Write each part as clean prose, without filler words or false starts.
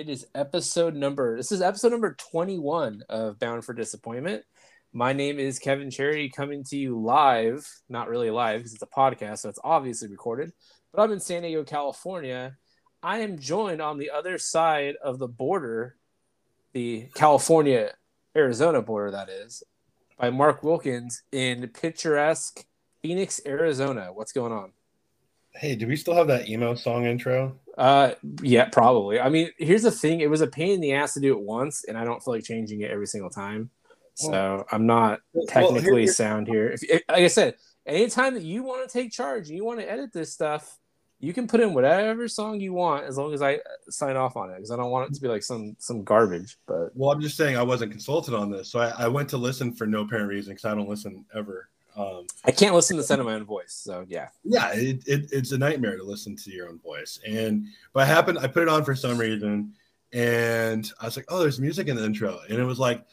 It is episode number 21 of Bound for Disappointment. My name is Kevin Cherry, coming to you live, not really live because it's a podcast, so it's obviously recorded, but I'm in San Diego, California. I am joined on the other side of the border, the California-Arizona border, that is, by Mark Wilkins in picturesque Phoenix, Arizona. What's going on? Hey, do we still have that emo song intro? Yeah, probably. I mean, here's the thing. It was a pain in the ass to do it once, and I don't feel like changing it every single time. So I'm not technically sound here. If, like I said, anytime that you want to take charge and you want to edit this stuff, you can put in whatever song you want as long as I sign off on it, because I don't want it to be like some garbage. But I'm just saying I wasn't consulted on this. So I went to listen for no apparent reason because I don't listen ever. I can't listen to the sound of my own voice, so yeah. It's a nightmare to listen to your own voice. And but I put it on for some reason, and I was like, "Oh, there's music in the intro," and it was like,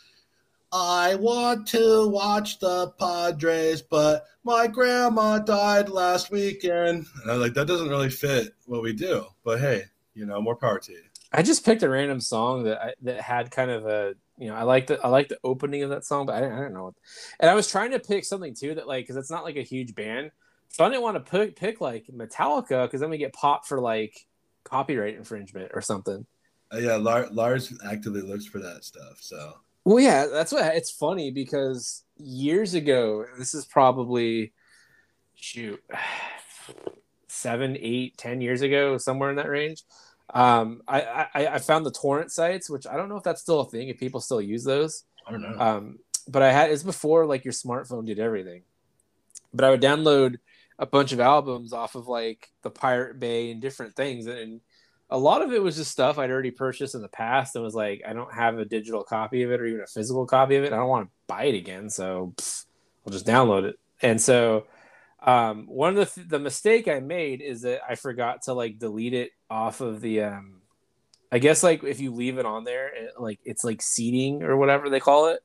"I want to watch the Padres, but my grandma died last weekend." And I was like, "That doesn't really fit what we do." But hey, more power to you. I just picked a random song that had kind of a. I like the opening of that song, but I don't know. And I was trying to pick something too that because it's not like a huge band, so I didn't want to pick like Metallica because then we get popped for like copyright infringement or something. Yeah, Lars actively looks for that stuff. So that's what it's funny because years ago, this is probably 7, 8, 10 years ago, somewhere in that range. I found the torrent sites, which I don't know if that's still a thing, if people still use those. I don't know. But it's before like your smartphone did everything. But I would download a bunch of albums off of like the Pirate Bay and different things, and a lot of it was just stuff I'd already purchased in the past and was like, I don't have a digital copy of it or even a physical copy of it. I don't want to buy it again, so I'll just download it. And so one of the mistake I made is that I forgot to like delete it off of the I guess like if you leave it on there it's like seeding or whatever they call it,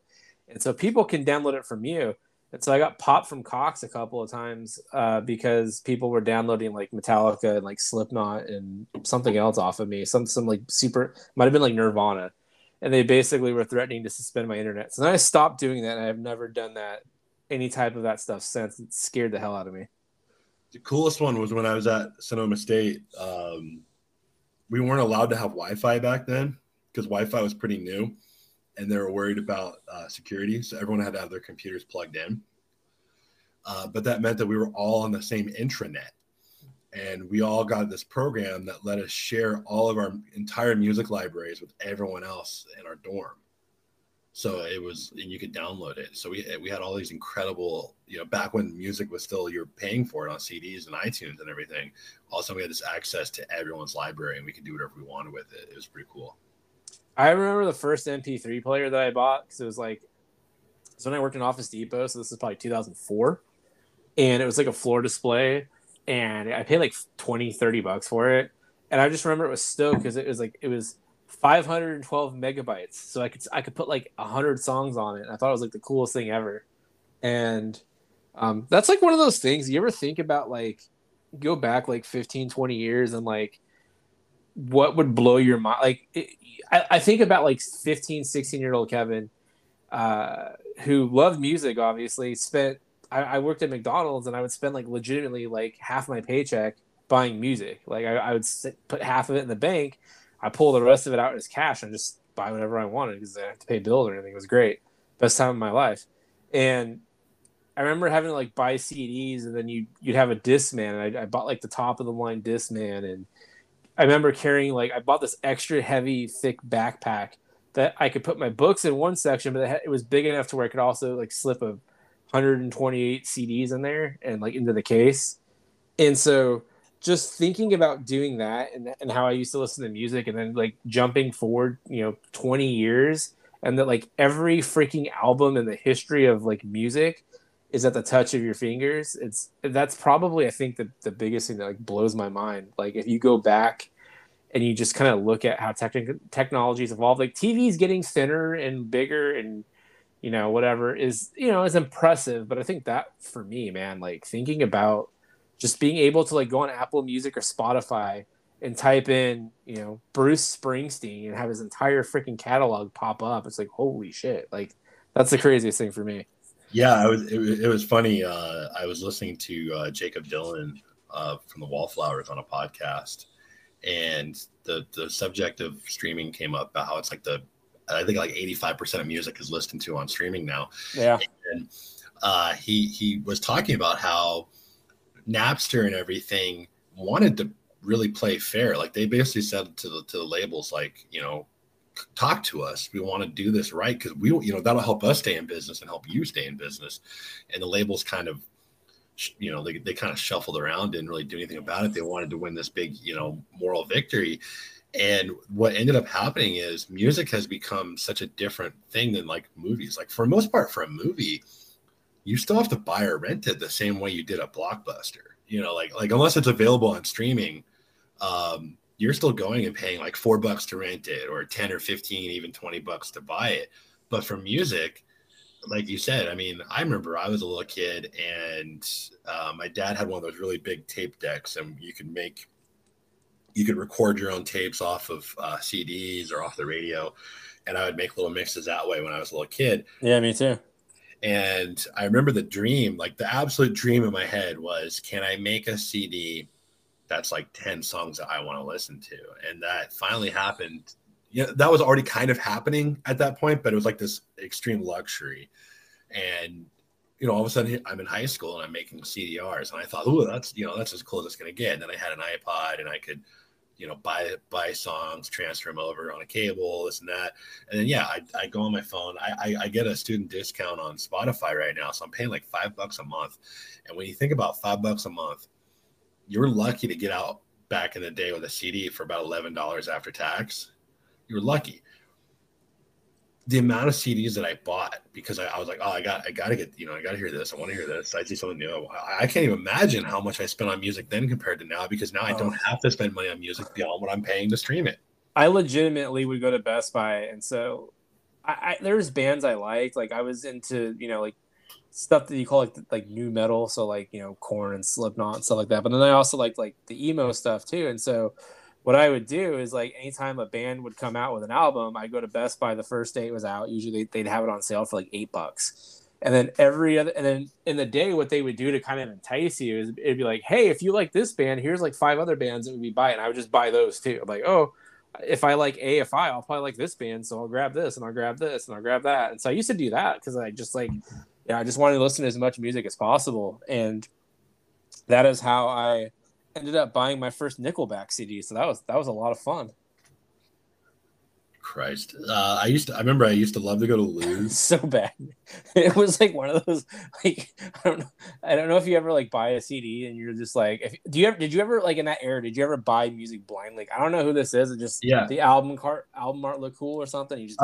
and so people can download it from you. And so I got popped from Cox a couple of times because people were downloading like Metallica and like Slipknot and something else off of me, some like super, might have been like Nirvana, and they basically were threatening to suspend my internet. So then I stopped doing that, and I've never done that any type of that stuff since. It scared the hell out of me. The coolest one was when I was at Sonoma State. We weren't allowed to have Wi-Fi back then because Wi-Fi was pretty new, and they were worried about security, so everyone had to have their computers plugged in. But that meant that we were all on the same intranet, and we all got this program that let us share all of our entire music libraries with everyone else in our dorm. So it was, and you could download it. So we had all these incredible, back when music was still, you're paying for it on CDs and iTunes and everything. Also, we had this access to everyone's library, and we could do whatever we wanted with it. It was pretty cool. I remember the first MP3 player that I bought, because it was like, so when I worked in Office Depot, so this is probably 2004, and it was like a floor display, and I paid like $20-$30 for it. And I just remember it was stoked because it was 512 megabytes, so I could put like 100 songs on it. And I thought it was like the coolest thing ever. And that's like one of those things. You ever think about like go back like 15-20 years and like what would blow your mind? Like I think about like 15-16 year old Kevin who loved music, obviously. I worked at McDonald's, and I would spend like legitimately like half my paycheck buying music. Like I would put half of it in the bank. I pull the rest of it out as cash and just buy whatever I wanted because I didn't have to pay bills or anything. It was great. Best time of my life. And I remember having to like buy CDs, and then you'd have a Discman. And I bought like the top of the line Discman. And I remember carrying I bought this extra heavy, thick backpack that I could put my books in one section, but it was big enough to where I could also like slip 128 CDs in there and like into the case. And so just thinking about doing that and how I used to listen to music, and then like jumping forward, 20 years, and that like every freaking album in the history of like music is at the touch of your fingers. That's probably, I think, the biggest thing that like blows my mind. Like if you go back and you just kind of look at how technology's evolved, like TV's getting thinner and bigger and whatever is impressive. But I think that for me, man, like thinking about just being able to like go on Apple Music or Spotify and type in, you know, Bruce Springsteen and have his entire freaking catalog pop up. It's like, holy shit. Like, that's the craziest thing for me. Yeah, it was funny. I was listening to Jacob Dylan from the Wallflowers on a podcast, and the subject of streaming came up about how it's like I think like 85% of music is listened to on streaming now. Yeah. And he was talking about how Napster and everything wanted to really play fair. Like, they basically said to the labels, like, you know, talk to us. We want to do this right, because we, you know, that'll help us stay in business and help you stay in business. And the labels kind of, you know, they kind of shuffled around, didn't really do anything about it. They wanted to win this big, you know, moral victory. And what ended up happening is music has become such a different thing than like movies. Like, for the most part, for a movie, you still have to buy or rent it the same way you did a Blockbuster. You know, like unless it's available on streaming, you're still going and paying like $4 to rent it, or 10 or 15, even $20 to buy it. But for music, like you said, I mean, I remember I was a little kid, and my dad had one of those really big tape decks, and you could record your own tapes off of CDs or off the radio. And I would make little mixes that way when I was a little kid. Yeah, me too. And I remember the dream, like the absolute dream in my head was, can I make a CD that's like 10 songs that I want to listen to? And that finally happened. You know, that was already kind of happening at that point, but it was like this extreme luxury. And, you know, all of a sudden I'm in high school and I'm making CDRs, and I thought, oh, that's, you know, that's as cool as it's going to get. And then I had an iPod, and I could, you know, buy songs, transfer them over on a cable, this and that. And then, yeah, I go on my phone. I get a student discount on Spotify right now, so I'm paying like $5 a month. And when you think about $5 a month, you're lucky to get out back in the day with a CD for about $11 after tax. You're lucky. The amount of CDs that I bought, because I was like, oh, I gotta get, you know, I gotta hear this. I want to hear this. I see something new. I can't even imagine how much I spent on music then compared to now, because now I don't have to spend money on music beyond what I'm paying to stream it. I legitimately would go to Best Buy, and so I there's bands I liked. Like, I was into, you know, like stuff that you call like new metal, so like, you know, Korn and Slipknot and stuff like that. But then I also liked like the emo stuff too. And so what I would do is, like, anytime a band would come out with an album, I'd go to Best Buy the first day it was out. Usually they'd have it on sale for like $8. And then in the day, what they would do to kind of entice you is, it'd be like, hey, if you like this band, here's like 5 other bands that would be buying. I would just buy those too. I'm like, oh, if I like AFI, I'll probably like this band, so I'll grab this and I'll grab this and I'll grab that. And so I used to do that, because I just like, yeah, I just wanted to listen to as much music as possible. And that is how I ended up buying my first Nickelback CD. So that was a lot of fun. Christ. I remember I used to love to go to Lou's so bad. It was like one of those, like, I don't know if you ever like buy a CD and you're just like, did you ever like, in that era, did you ever buy music blindly? Like, I don't know who this is. It just, yeah, the album art looked cool or something. You just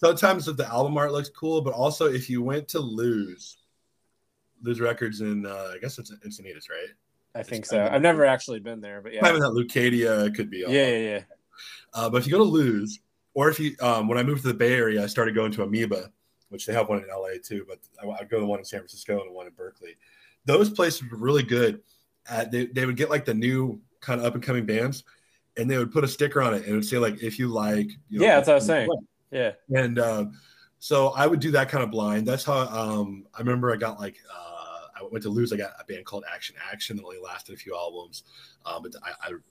sometimes if the album art looks cool, but also if you went to Lou's Records in I guess it's Encinitas, right? I think so. I've never actually been there, but yeah. Probably that Lucadia could be on. Yeah. But if you go to Lou's, or if you, when I moved to the Bay Area, I started going to Amoeba, which they have one in LA too, but I'd go to one in San Francisco and one in Berkeley. Those places were really good. They would get like the new kind of up and coming bands, and they would put a sticker on it and it would say like, if you like, you know, yeah, that's what I was saying. Play. Yeah. And so I would do that kind of blind. That's how I remember I got like, I went to Lou's. I got a band called Action Action that only lasted a few albums, but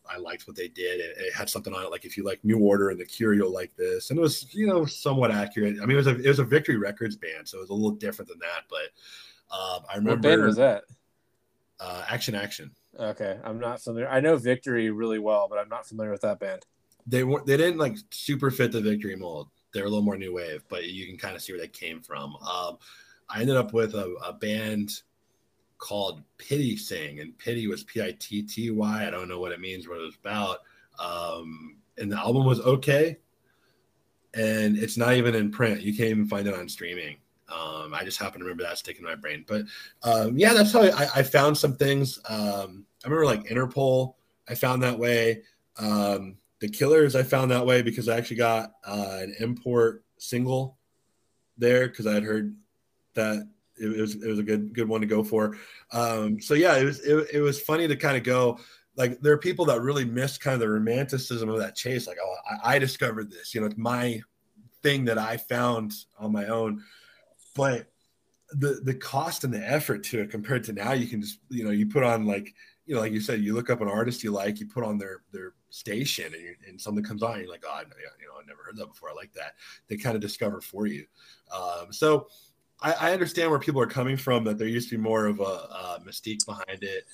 I liked what they did. It had something on it like, if you like New Order and The Cure, you'll like this, and it was, you know, somewhat accurate. I mean, it was a Victory Records band, so it was a little different than that. But I remember, what band was that? Action Action. Okay, I'm not familiar. I know Victory really well, but I'm not familiar with that band. They didn't like super fit the Victory mold. They're a little more new wave, but you can kind of see where they came from. I ended up with a band called Pity Sing, and Pity was Pitty. I don't know what it means, what it was about. And the album was okay, and it's not even in print. You can't even find it on streaming. I just happen to remember that sticking in my brain. But yeah, that's how I found some things. I remember like Interpol, I found that way. The Killers, I found that way because I actually got an import single there, because I had heard that. It was a good one to go for. So yeah, it was funny to kind of go like there are people that really miss kind of the romanticism of that chase. Like, oh, I discovered this, you know, it's my thing that I found on my own. But the cost and the effort to it compared to now, you can just, you know, you put on, like, you know, like you said, you look up an artist you like, you put on their station, and something comes on and you're like, oh, you know, I never heard that before. I like that. They kind of discover for you. So I understand where people are coming from, that there used to be more of a mystique behind it.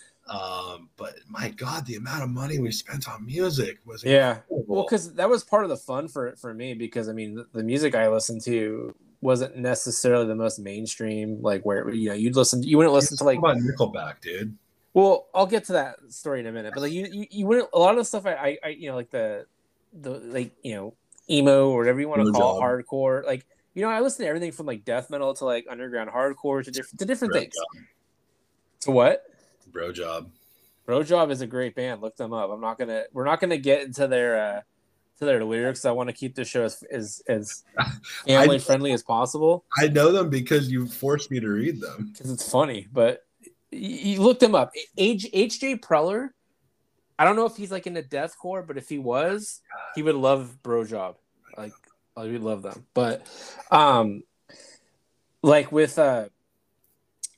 But my God, the amount of money we spent on music was incredible. Well, because that was part of the fun for me, because I mean, the music I listened to wasn't necessarily the most mainstream, like where, you know, you wouldn't listen to like Nickelback, dude. Well, I'll get to that story in a minute, but like you wouldn't, a lot of the stuff I you know, like the like, you know, emo or whatever you want to call it, hardcore, like, you know, I listened to everything from like death metal to like underground hardcore to different things. To what? Bro Job. Bro Job is a great band. Look them up. We're not gonna get into their lyrics. I want to keep the show as family friendly as possible. I know them because you forced me to read them. Because it's funny, but you look them up. A.J. Preller. I don't know if he's like into deathcore, but if he was, he would love Bro Job. Like, I would love them. But like with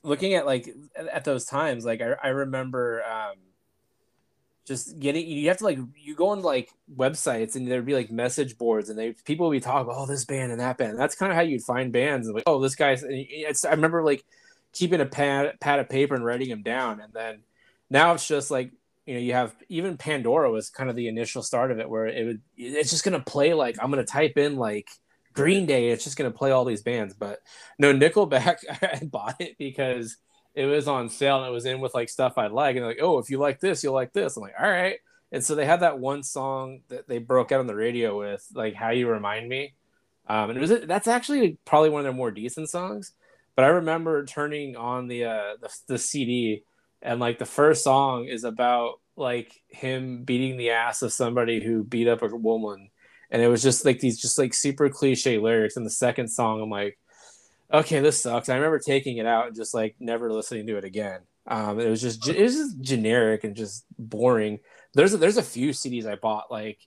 looking at like at those times, like I remember just getting, you have to like, you go on like websites and there'd be like message boards and people would be talking, oh, this band and that band. That's kind of how you'd find bands. And like, oh, this guy's, I remember like keeping a pad of paper and writing them down. And then now it's just like, you know, you have, even Pandora was kind of the initial start of it, where it's just going to play, like, I'm going to type in like Green Day, it's just going to play all these bands. But no, Nickelback, I bought it because it was on sale and it was in with like stuff I like, and they're like, oh, if you like this, you'll like this. I'm like, all right. And so they had that one song that they broke out on the radio with, like, How You Remind Me, and that's actually probably one of their more decent songs. But I remember turning on the CD, and like the first song is about like him beating the ass of somebody who beat up a woman. And it was just like these just like super cliche lyrics. And the second song, I'm like, okay, this sucks. And I remember taking it out and just like never listening to it again. It was just generic and just boring. There's a few CDs I bought like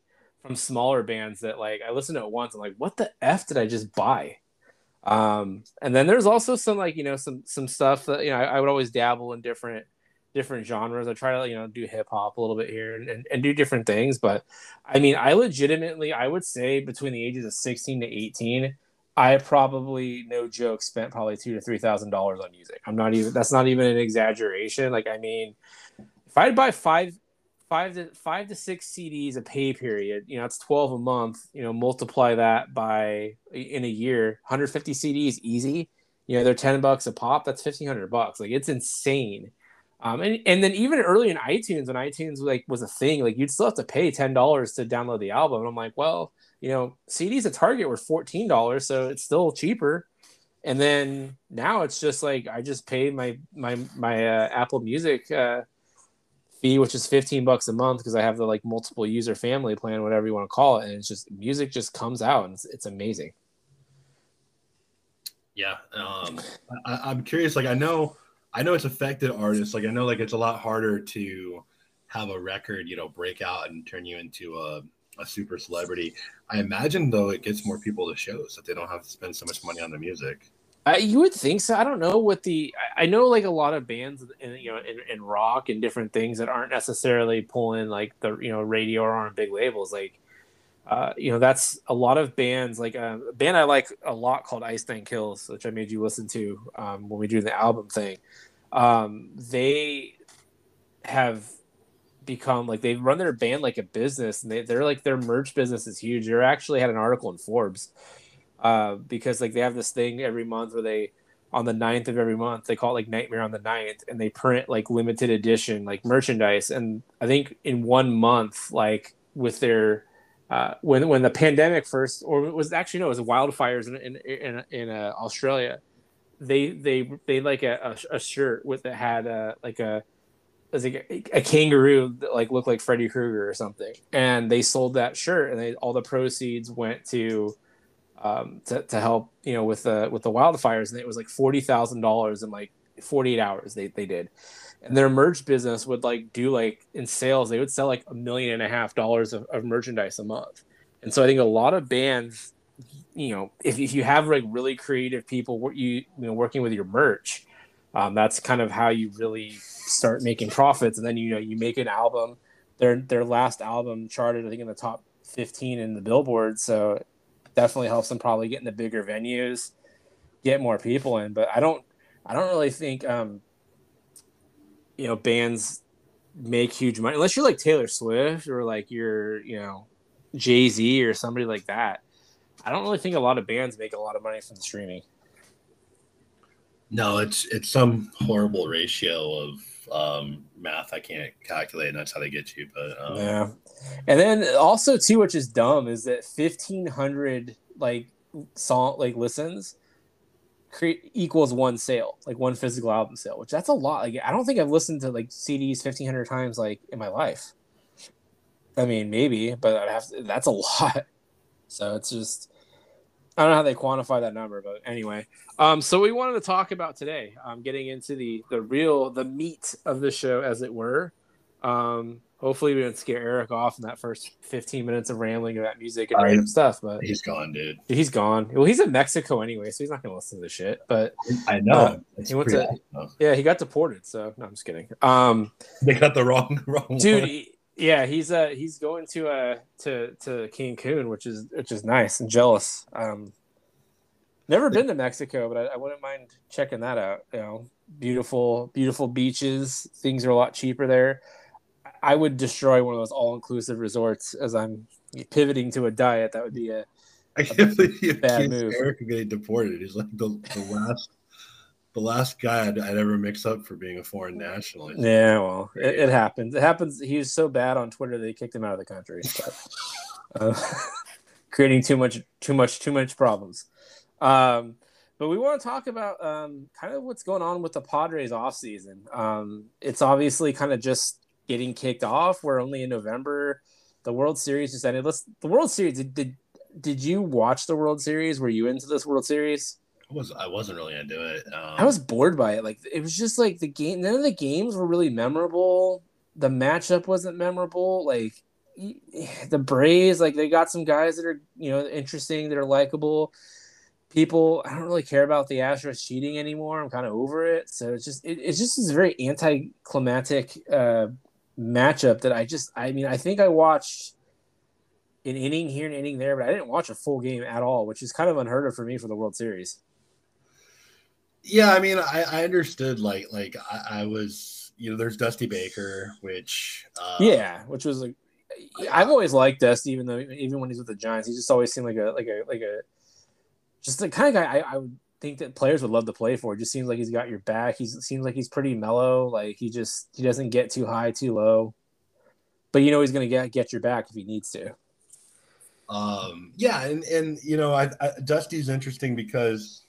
from smaller bands that like I listened to it once. I'm like, what the F did I just buy? And then there's also some, like, you know, some stuff that, you know, I would always dabble in different genres. I try to, you know, do hip hop a little bit here and do different things. But I mean, I would say between the ages of 16 to 18, I probably, no joke, spent probably $2,000 to $3,000 on music. That's not even an exaggeration. Like, I mean, if I'd buy five to six CDs a pay period, you know, it's 12 a month, you know, multiply that by in a year, 150 CDs easy, you know, they're $10 a pop. That's $1,500. Like, it's insane. And then even early in iTunes, when iTunes like was a thing, like you'd still have to pay $10 to download the album. And I'm like, well, you know, CDs at Target were $14, so it's still cheaper. And then now it's just like I just pay my Apple Music fee, which is $15 a month, because I have the like multiple user family plan, whatever you want to call it, and it's just music just comes out, and it's amazing. Yeah, I'm curious. Like, I know it's affected artists. Like, I know, like, it's a lot harder to have a record, you know, break out and turn you into a super celebrity. I imagine, though, it gets more people to shows, so that they don't have to spend so much money on the music. You would think so. I don't know what I know, like, a lot of bands, you know, in rock and different things that aren't necessarily pulling, like, the, you know, radio or on big labels. Like, you know, that's a lot of bands, like a band I like a lot called Ice Nine Kills, which I made you listen to when we do the album thing. They have become like, they run their band like a business, and they're like, their merch business is huge. They actually had an article in Forbes because like they have this thing every month where they, on the 9th of every month, they call it like Nightmare on the 9th, and they print like limited edition like merchandise. And I think in 1 month, like with their when the pandemic first, or it was actually, no, it was wildfires in Australia. They like a shirt with, that had a kangaroo that like looked like Freddy Krueger or something, and they sold that shirt, and all the proceeds went to help, you know, with the wildfires, and it was like $40,000 in like 48 hours they did. And their merch business would in sales, they would sell $1.5 million of merchandise a month. And so I think a lot of bands, if you have really creative people, working with your merch, that's kind of how you really start making profits. And then, you make an album, their last album charted, I think, in the top 15 in the Billboard. So it definitely helps them probably get into bigger venues, get more people in. But I don't really think, bands make huge money unless you're like Taylor Swift or you're, Jay-Z or somebody like that. I don't really think a lot of bands make a lot of money from streaming. No, it's some horrible ratio of math I can't calculate, and that's how they get you. But yeah, and then also too, which is dumb, is that 1,500 listens equals one sale, one physical album sale, which that's a lot. I don't think I've listened to CDs 1,500 times in my life. I mean, maybe, but that's a lot. So it's just, I don't know how they quantify that number, but anyway. So we wanted to talk about today, getting into the meat of the show, as it were. Hopefully we didn't scare Eric off in that first 15 minutes of rambling about music and random stuff. But he's gone, dude. He's gone. Well, he's in Mexico anyway, so he's not going to listen to this shit. But I know. He got deported. So no, I'm just kidding. They got the wrong dude. Yeah, he's going to Cancun, which is nice and jealous. Never been to Mexico, but I wouldn't mind checking that out. Beautiful beaches. Things are a lot cheaper there. I would destroy one of those all-inclusive resorts as I'm pivoting to a diet. That would be a bad move. Eric getting deported. He's the last. The last guy I'd ever mix up for being a foreign national. Yeah, well, it happens. It happens. He was so bad on Twitter they kicked him out of the country, creating too much problems. But we want to talk about kind of what's going on with the Padres offseason. It's obviously kind of just getting kicked off. We're only in November. The World Series just ended. The World Series. Did you watch the World Series? Were you into this World Series? I wasn't really into it. I was bored by it. It was just the game. None of the games were really memorable. The matchup wasn't memorable. The Braves, they got some guys that are interesting, that are likable. People, I don't really care about the Astros cheating anymore. I'm kind of over it. So it's just this very anticlimactic matchup that I think I watched an inning here, an inning there, but I didn't watch a full game at all, which is kind of unheard of for me for the World Series. Yeah, I mean, I understood, I was, there's Dusty Baker, which... which was, I've always liked Dusty, even when he's with the Giants. He just always seemed just the kind of guy I would think that players would love to play for. It just seems like he's got your back. He seems like he's pretty mellow. He doesn't get too high, too low. But he's going to get your back if he needs to. Dusty's interesting because...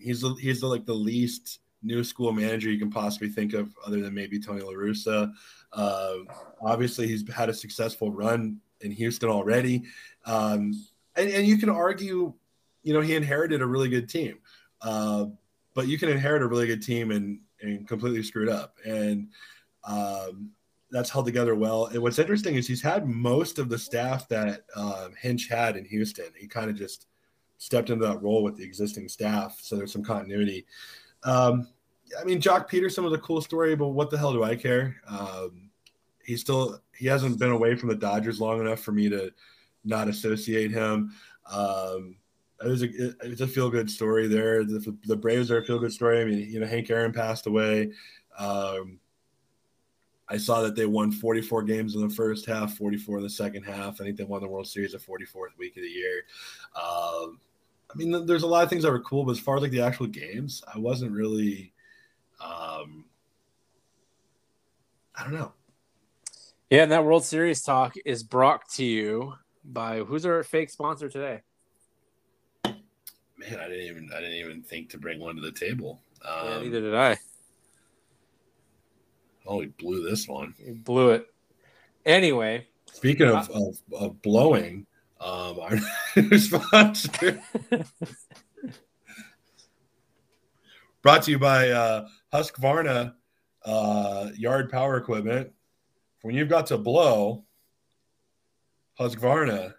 he's the least new school manager you can possibly think of, other than maybe Tony La Russa. Obviously, he's had a successful run in Houston already, and you can argue, he inherited a really good team, but you can inherit a really good team and completely screwed up, and that's held together well. And what's interesting is he's had most of the staff that Hinch had in Houston. He kind of just stepped into that role with the existing staff, so there's some continuity. Jock Peterson was a cool story, but what the hell do I care? He hasn't been away from the Dodgers long enough for me to not associate him. It's a feel-good story there. The Braves are a feel-good story. Hank Aaron passed away. I saw that they won 44 games in the first half, 44 in the second half. I think they won the World Series the 44th week of the year. There's a lot of things that were cool, but as far as the actual games, I wasn't really I don't know. Yeah, and that World Series talk is brought to you by who's our fake sponsor today? Man, I didn't even think to bring one to the table. Neither did I. Oh, he blew this one. He blew it. Anyway. Speaking of blowing, our new sponsor Brought to you by Husqvarna yard power equipment. When you've got to blow, Husqvarna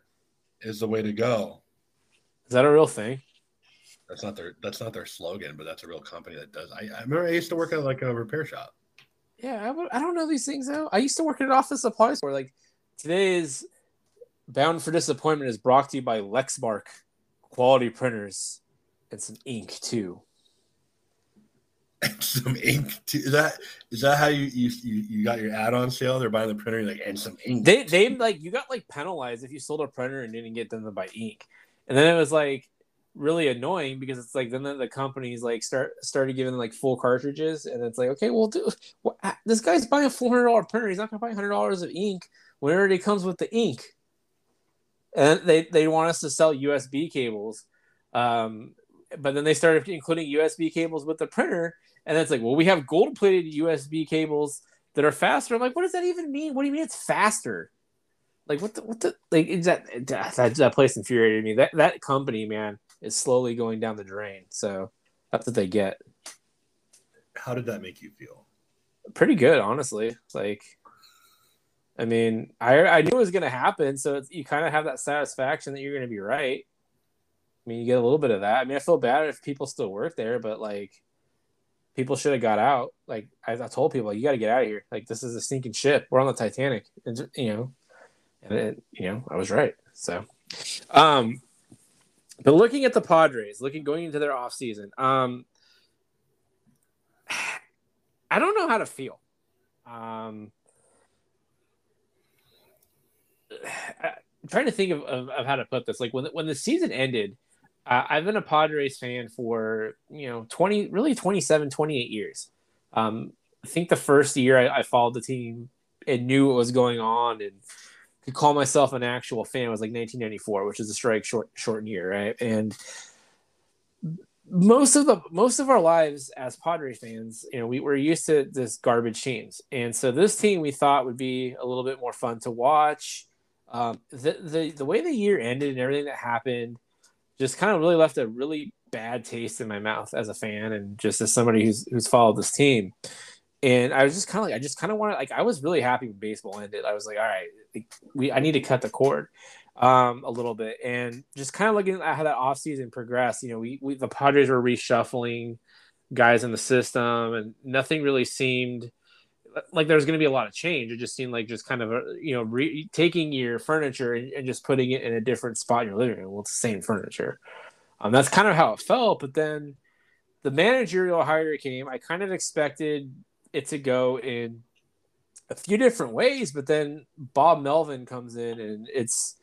is the way to go. Is that a real thing? That's not their slogan, but that's a real company that does. I remember I used to work at like a repair shop. Yeah, I don't know these things though. I used to work at an office supply store. Like today's Bound for Disappointment is brought to you by Lexmark quality printers and some ink too. And some ink too. Is that how you got your add-on sale? They're buying the printer like and some ink. They like you got like penalized if you sold a printer and didn't get them to buy ink, and then it was like really annoying because it's like then the companies like started giving them like full cartridges, and it's like, okay, well, dude, this guy's buying a $400 printer, he's not gonna buy $100 of ink when it already comes with the ink. And they want us to sell USB cables, but then they started including USB cables with the printer, and it's like, well, we have gold plated USB cables that are faster. I'm like, what does that even mean? What do you mean it's faster? Like what the like is that place infuriated me. That company, man, is slowly going down the drain. So that's what they get. How did that make you feel? Pretty good, honestly. Like, I mean, I knew it was going to happen. So you kind of have that satisfaction that you're going to be right. I mean, you get a little bit of that. I mean, I feel bad if people still work there, but like people should have got out. Like I told people, you got to get out of here. Like this is a sinking ship. We're on the Titanic. And, you know, I was right. So, but looking at the Padres, going into their offseason, I don't know how to feel. I'm trying to think of how to put this. Like when the season ended, I've been a Padres fan for 27, 28 years. I think the first year I followed the team and knew what was going on and could call myself an actual fan. It was like 1994, which is a shortened year, right? And most of our lives as Padres fans, we're used to this garbage teams, and so this team we thought would be a little bit more fun to watch. The way the year ended and everything that happened just kind of really left a really bad taste in my mouth as a fan and just as somebody who's followed this team. And I was just kind of like, I was really happy when baseball ended. I was like, all right, I need to cut the cord a little bit. And just kind of looking at how that offseason progressed, the Padres were reshuffling guys in the system and nothing really seemed like there was going to be a lot of change. It just seemed like just kind of, taking your furniture and just putting it in a different spot in your living room. Well, it's the same furniture. That's kind of how it felt. But then the managerial hire came. I kind of expected it to go in a few different ways, but then Bob Melvin comes in and it's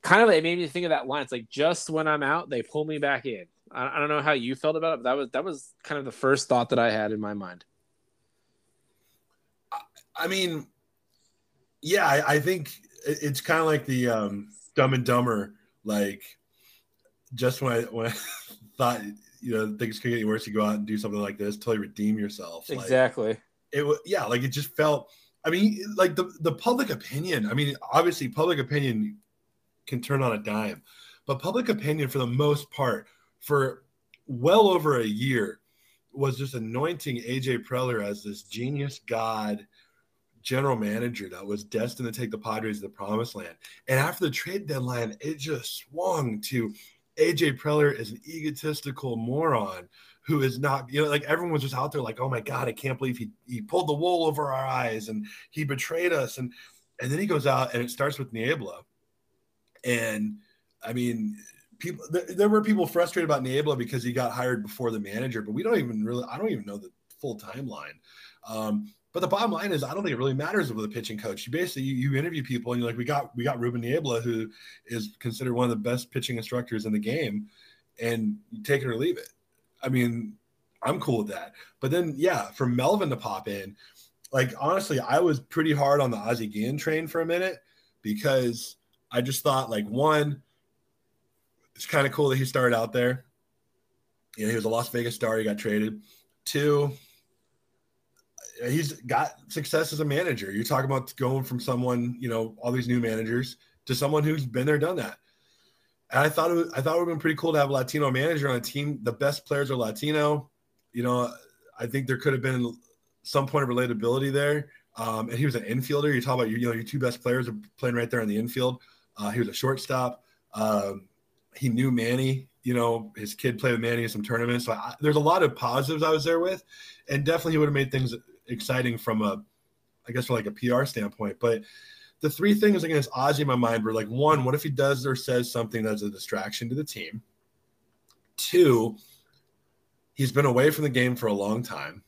kind of, it made me think of that line. It's like, just when I'm out, they pull me back in. I don't know how you felt about it, but that was kind of the first thought that I had in my mind. I mean, yeah, I think it's kind of like the Dumb and Dumber, like just when I thought, things could get any worse. You go out and do something like this, totally redeem yourself. Exactly. Like, it just felt. I mean, like the public opinion. I mean, obviously, public opinion can turn on a dime, but public opinion, for the most part, for well over a year, was just anointing A.J. Preller as this genius god general manager that was destined to take the Padres to the promised land. And after the trade deadline, it just swung to. AJ Preller is an egotistical moron who is not, everyone was just out there like, oh my God, I can't believe he pulled the wool over our eyes and he betrayed us. And then he goes out and it starts with Niebla. And I mean, people, there were people frustrated about Niebla because he got hired before the manager, but I don't even know the full timeline. But the bottom line is, I don't think it really matters with a pitching coach. You basically you interview people and you're like, we got Ruben Niebla, who is considered one of the best pitching instructors in the game, and you take it or leave it. I mean, I'm cool with that. But then, yeah, for Melvin to pop in, like honestly, I was pretty hard on the Ozzie Guillen train for a minute because I just thought, like, one, it's kind of cool that he started out there. He was a Las Vegas star. He got traded. Two, he's got success as a manager. You're talking about going from someone, all these new managers, to someone who's been there, done that. I thought it would have been pretty cool to have a Latino manager on a team. The best players are Latino. You know, I think there could have been some point of relatability there. And he was an infielder. You talk about, you know, your two best players are playing right there in the infield. He was a shortstop. He knew Manny. You know, his kid played with Manny in some tournaments. So there's a lot of positives I was there with, and definitely he would have made things exciting from a, I guess, from like a PR standpoint. But the three things against Ozzy in my mind were like, one, what if he does or says something that's a distraction to the team? Two, he's been away from the game for a long time.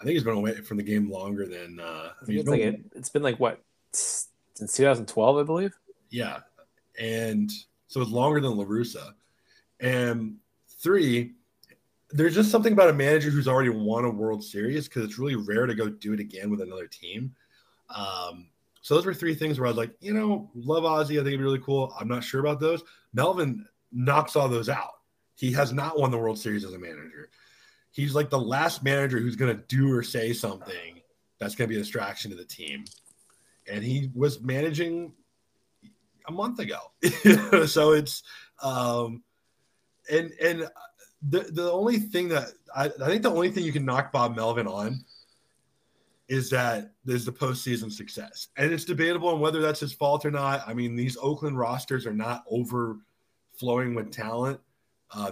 I think he's been away from the game longer than it's been like what, since 2012, I believe. Yeah, and so it's longer than La Russa. And three, there's just something about a manager who's already won a World Series, because it's really rare to go do it again with another team. So those were three things where I was like, you know, love Ozzy. I think it'd be really cool. I'm not sure about those. Melvin knocks all those out. He has not won the World Series as a manager. He's like the last manager who's going to do or say something that's going to be a distraction to the team. And he was managing a month ago. So it's and the only thing that I think the only thing you can knock Bob Melvin on is that there's the postseason success. And it's debatable on whether that's his fault or not. I mean, these Oakland rosters are not overflowing with talent.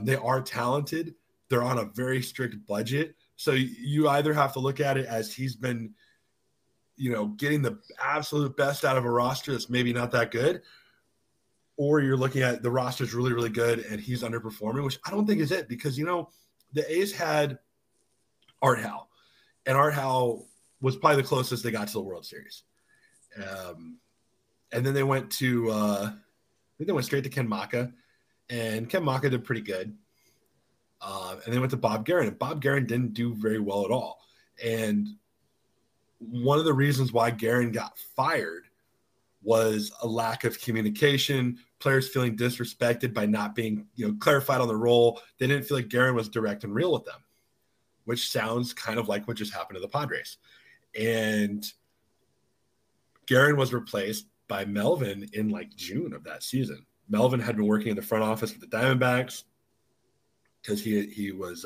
They are talented. They're on a very strict budget. So you either have to look at it as he's been, you know, getting the absolute best out of a roster that's maybe not that good, or you're looking at the roster's really, really good and he's underperforming, which I don't think is it, because, you know, the A's had Art Howe, and Art Howe was probably the closest they got to the World Series. And then they went to, I think they went straight to Ken Maka, and Ken Maka did pretty good. And they went to Bob Geren, and Bob Geren didn't do very well at all. And one of the reasons why Geren got fired was a lack of communication, players feeling disrespected by not being, you know, clarified on the role. They didn't feel like Geren was direct and real with them, which sounds kind of like what just happened to the Padres. And Geren was replaced by Melvin in like June of that season. Melvin had been working in the front office with the Diamondbacks, because he was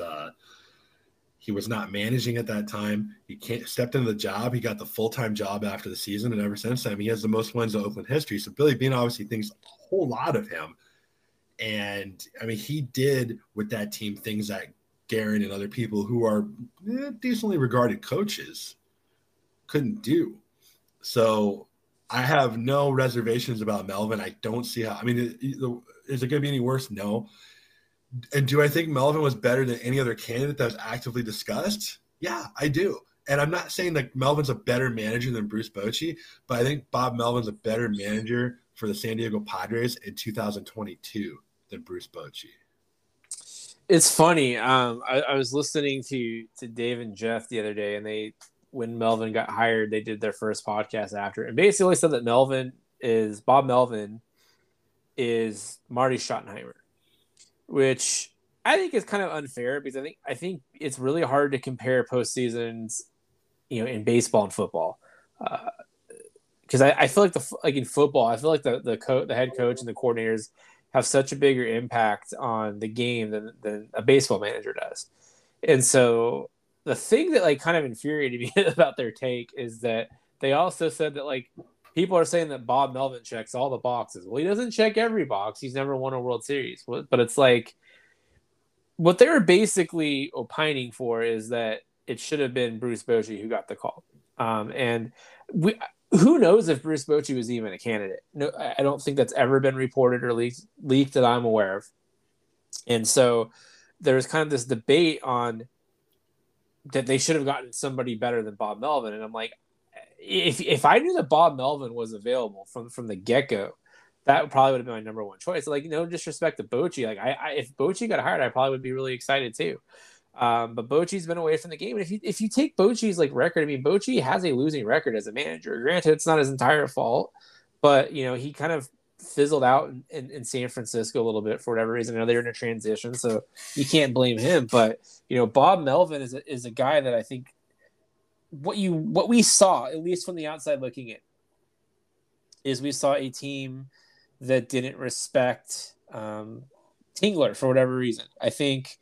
not managing at that time. He stepped into the job. He got the full-time job after the season, and ever since then, he has the most wins in Oakland history. So Billy Beane obviously thinks a whole lot of him. And, I mean, he did with that team things that Geren and other people who are decently regarded coaches couldn't do. So I have no reservations about Melvin. I don't see how – I mean, is it going to be any worse? No. And do I think Melvin was better than any other candidate that was actively discussed? Yeah, I do. And I'm not saying that Melvin's a better manager than Bruce Bochy, but I think Bob Melvin's a better manager for the San Diego Padres in 2022 than Bruce Bochy. It's funny. I was listening to Dave and Jeff the other day, and when Melvin got hired, they did their first podcast after, and basically said that Bob Melvin is Marty Schottenheimer, which I think is kind of unfair, because I think it's really hard to compare postseasons, you know, in baseball and football, because I feel like in football, I feel like the head coach and the coordinators have such a bigger impact on the game than a baseball manager does. And so the thing that like kind of infuriated me about their take is that they also said that like people are saying that Bob Melvin checks all the boxes. Well, he doesn't check every box. He's never won a World Series. But it's like what they were basically opining for is that it should have been Bruce Bochy who got the call. Who knows if Bruce Bochy was even a candidate? No, I don't think that's ever been reported or leaked that I'm aware of. And so there's kind of this debate on that they should have gotten somebody better than Bob Melvin. And I'm like, If I knew that Bob Melvin was available from the get-go, that probably would have been my number one choice. Like, no disrespect to Bochy. Like, if Bochy got hired, I probably would be really excited too. But Bochy's been away from the game. And if you take Bochy's like record, I mean, Bochy has a losing record as a manager. Granted, it's not his entire fault, but you know, he kind of fizzled out in San Francisco a little bit for whatever reason. I know they're in a transition, so you can't blame him. But you know, Bob Melvin is a guy that I think, what we saw, at least from the outside looking in, is we saw a team that didn't respect Tingler for whatever reason. I think,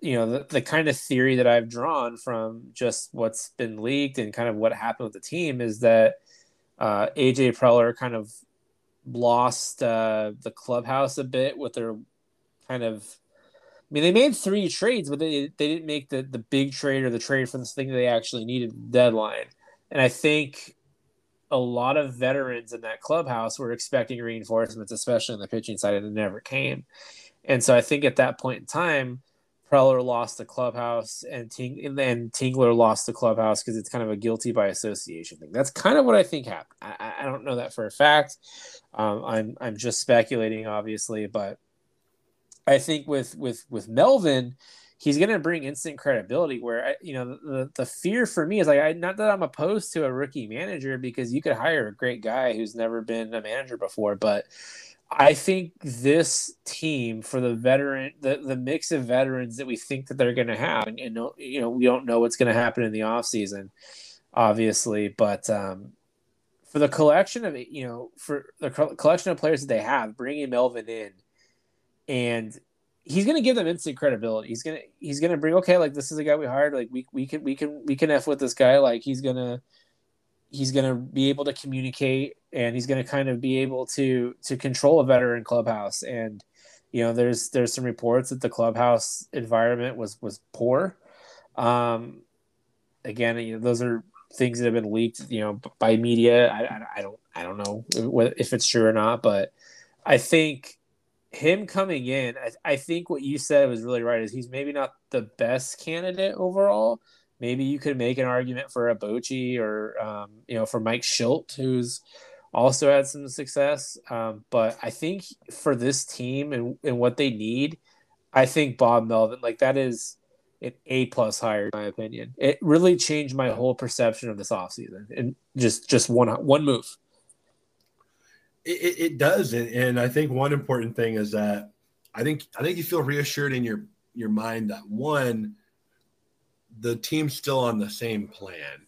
you know, the kind of theory that I've drawn from just what's been leaked and kind of what happened with the team is that A.J. Preller kind of lost the clubhouse a bit with their kind of, I mean, they made three trades, but they didn't make the big trade or the trade for this thing that they actually needed deadline. And I think a lot of veterans in that clubhouse were expecting reinforcements, especially on the pitching side, and it never came. And so I think at that point in time, Preller lost the clubhouse and Tingler lost the clubhouse because it's kind of a guilty by association thing. That's kind of what I think happened. I don't know that for a fact. I'm just speculating, obviously, but I think with Melvin, he's going to bring instant credibility where, the fear for me is like, not that I'm opposed to a rookie manager because you could hire a great guy who's never been a manager before, but I think this team for the veteran, the mix of veterans that we think that they're going to have, and we don't know what's going to happen in the offseason, obviously, but for the collection of, for the collection of players that they have, bringing Melvin in, and he's going to give them instant credibility. He's going to bring, okay, like this is a guy we hired. Like we can F with this guy. Like he's going to be able to communicate, and he's going to kind of be able to control a veteran clubhouse. And, there's some reports that the clubhouse environment was poor. Again, those are things that have been leaked, by media. I don't know if it's true or not, but I think, him coming in, I think what you said was really right, is he's maybe not the best candidate overall. Maybe you could make an argument for a Bochy or, for Mike Schilt, who's also had some success. But I think for this team and what they need, I think Bob Melvin, like that is an A+ hire, in my opinion. It really changed my whole perception of this offseason and just one move. It does, and I think one important thing is that I think you feel reassured in your mind that one, the team's still on the same plan.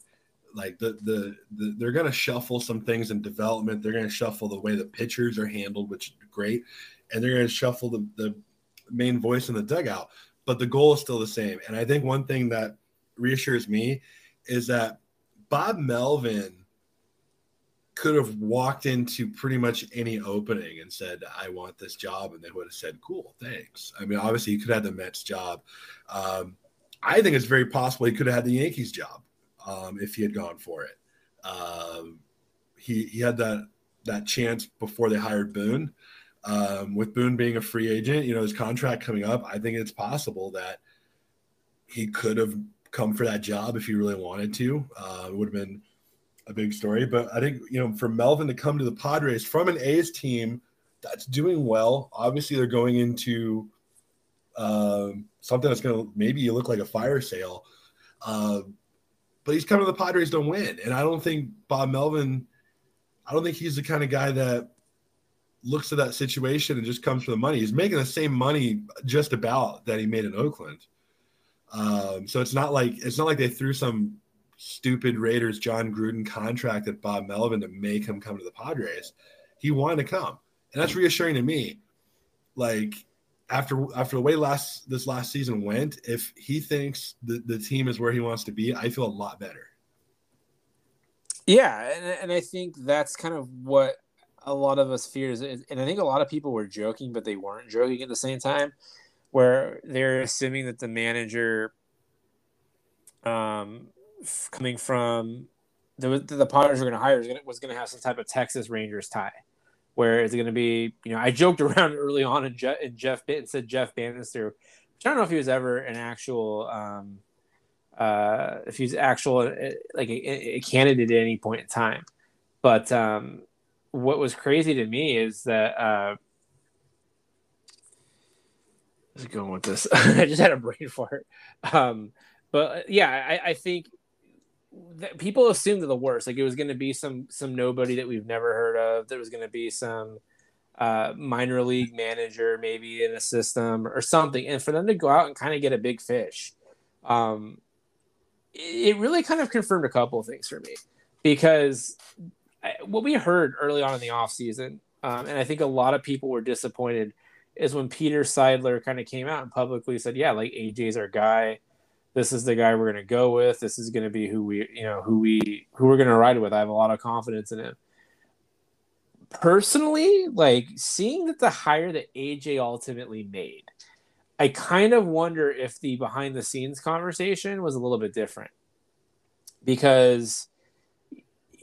Like the they're going to shuffle some things in development. They're going to shuffle the way the pitchers are handled, which is great, and they're going to shuffle the main voice in the dugout. But the goal is still the same. And I think one thing that reassures me is that Bob Melvin could have walked into pretty much any opening and said, I want this job. And they would have said, cool, thanks. I mean, obviously he could have had the Mets job. I think it's very possible he could have had the Yankees job if he had gone for it. He had that chance before they hired Boone. With Boone being a free agent, his contract coming up, I think it's possible that he could have come for that job if he really wanted to. It would have been a big story, but I think, for Melvin to come to the Padres from an A's team that's doing well, obviously they're going into something that's going to maybe look like a fire sale, but he's coming to the Padres to win. And I don't think Bob Melvin, he's the kind of guy that looks at that situation and just comes for the money. He's making the same money just about that he made in Oakland. So it's not like they threw some stupid Raiders John Gruden contracted Bob Melvin to make him come to the Padres. He wanted to come, and that's reassuring to me. Like after the way this last season went, if he thinks the team is where he wants to be, I feel a lot better. Yeah, and I think that's kind of what a lot of us fears, and I think a lot of people were joking, but they weren't joking at the same time, where they're assuming that the manager coming from the Padres were going to hire was going to have some type of Texas Rangers tie, where it's going to be, I joked around early on and Jeff Bitten said Jeff Bannister, which I don't know if he was ever an actual, if he's actual, like a candidate at any point in time. But what was crazy to me is that, where's it going with this? I just had a brain fart. But yeah, I think that people assumed the worst. Like it was going to be some nobody that we've never heard of. There was going to be some minor league manager, maybe in a system or something. And for them to go out and kind of get a big fish, it really kind of confirmed a couple of things for me, because what we heard early on in the offseason, and I think a lot of people were disappointed – is when Peter Seidler kind of came out and publicly said, yeah, like AJ's our guy. This is the guy we're going to go with. This is going to be who we're going to ride with. I have a lot of confidence in him. Personally, like seeing that the hire that AJ ultimately made, I kind of wonder if the behind the scenes conversation was a little bit different, because,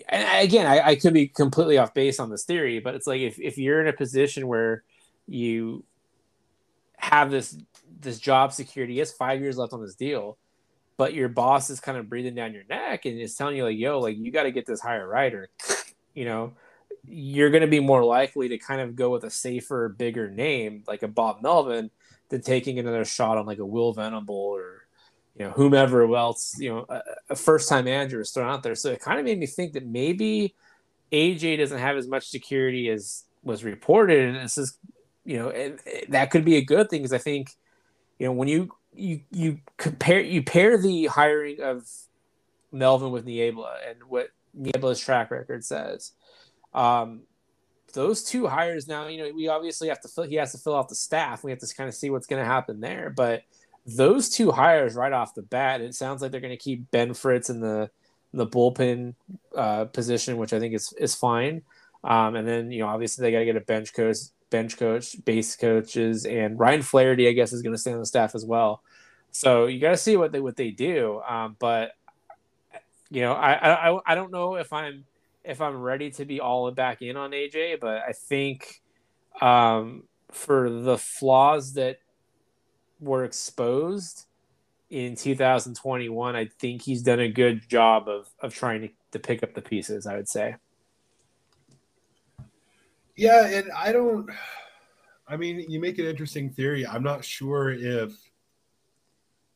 and again, I could be completely off base on this theory, but it's like, if you're in a position where you have this job security, he has 5 years left on this deal, but your boss is kind of breathing down your neck and is telling you like, yo, like you got to get this higher rider, you know, you're going to be more likely to kind of go with a safer, bigger name, like a Bob Melvin, than taking another shot on like a Will Venable or, you know, whomever else, you know, a first-time manager is thrown out there. So it kind of made me think that maybe AJ doesn't have as much security as was reported. And it's just, you know, and that could be a good thing, because I think, you know, when you pair the hiring of Melvin with Niebla and what Niebla's track record says, those two hires now, you know, we obviously have to fill out the staff. We have to kind of see what's going to happen there, but those two hires right off the bat, it sounds like they're going to keep Ben Fritz in the bullpen position, which I think is fine. And then, you know, obviously they got to get a bench coach, base coaches, and Ryan Flaherty, I guess, is going to stay on the staff as well. So you got to see what they do. But you know, I don't know if I'm ready to be all back in on AJ, but I think for the flaws that were exposed in 2021, I think he's done a good job of trying to pick up the pieces, I would say. Yeah, and you make an interesting theory. I'm not sure if,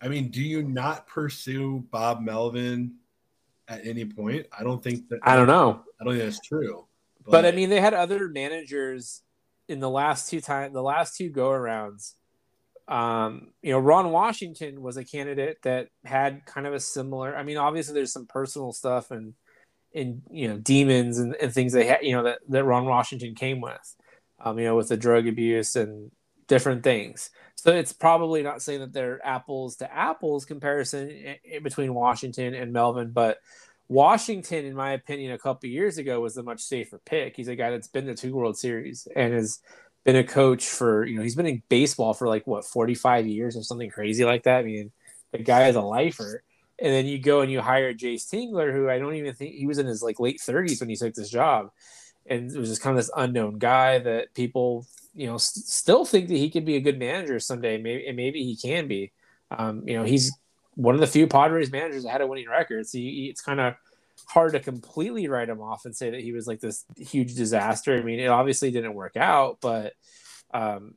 do you not pursue Bob Melvin at any point? I don't think that. I don't know. I don't think that's true. But I mean, they had other managers in the last two go arounds. You know, Ron Washington was a candidate that had kind of a similar, obviously there's some personal stuff and you know, demons and things they had, you know, that Ron Washington came with, you know, with the drug abuse and different things. So it's probably not saying that they're apples to apples comparison between Washington and Melvin, but Washington, in my opinion, a couple of years ago was a much safer pick. He's a guy that's been to two World Series and has been a coach for, you know, he's been in baseball for like 45 years or something crazy like that. I mean, the guy is a lifer. And then you go and you hire Jace Tingler, who I don't even think he was in his like late 30s when he took this job. And it was just kind of this unknown guy that people, you know, still think that he could be a good manager someday. Maybe he can be. You know, he's one of the few Padres managers that had a winning record. So it's kind of hard to completely write him off and say that he was like this huge disaster. I mean, it obviously didn't work out, but I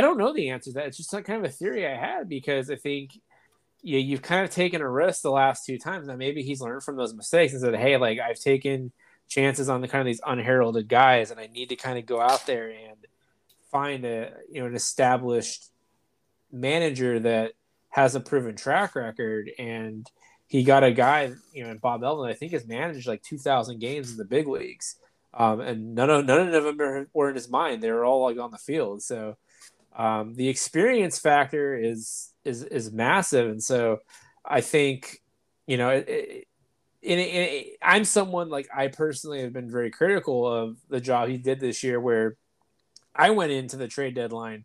don't know the answer to that. It's just like kind of a theory I had, because I think, yeah, you've kind of taken a risk the last two times. Now maybe he's learned from those mistakes and said, hey, like I've taken chances on the kind of these unheralded guys, and I need to kind of go out there and find an established manager that has a proven track record. And he got a guy, you know, in Bob Melvin, I think has managed like 2,000 games in the big leagues. And none of them were in his mind. They were all like on the field. So the experience factor is massive, and so I think, you know, I'm someone like, I personally have been very critical of the job he did this year, where I went into the trade deadline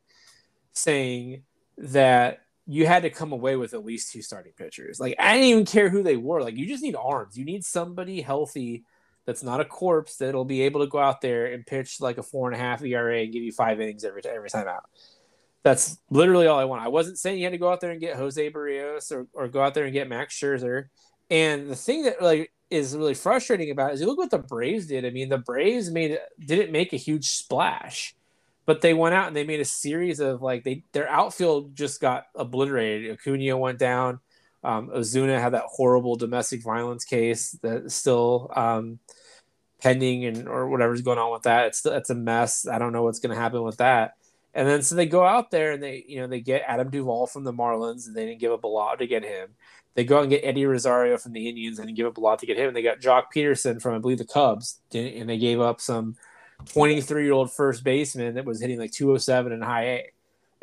saying that you had to come away with at least two starting pitchers. Like, I didn't even care who they were. Like, you just need arms. You need somebody healthy that's not a corpse that'll be able to go out there and pitch like a 4.5 ERA and give you 5 innings every time out. That's literally all I want. I wasn't saying you had to go out there and get Jose Barrios or go out there and get Max Scherzer. And the thing that like is really frustrating about it is you look what the Braves did. I mean, the Braves didn't make a huge splash, but they went out and they made a series of like their outfield just got obliterated. Acuna went down. Ozuna had that horrible domestic violence case that's still pending or whatever's going on with that. It's a mess. I don't know what's going to happen with that. And then so they go out there and they get Adam Duvall from the Marlins, and they didn't give up a lot to get him. They go and get Eddie Rosario from the Indians and didn't give up a lot to get him. And they got Jock Peterson from, I believe, the Cubs, and they gave up some 23-year-old first baseman that was hitting like 207 in high A.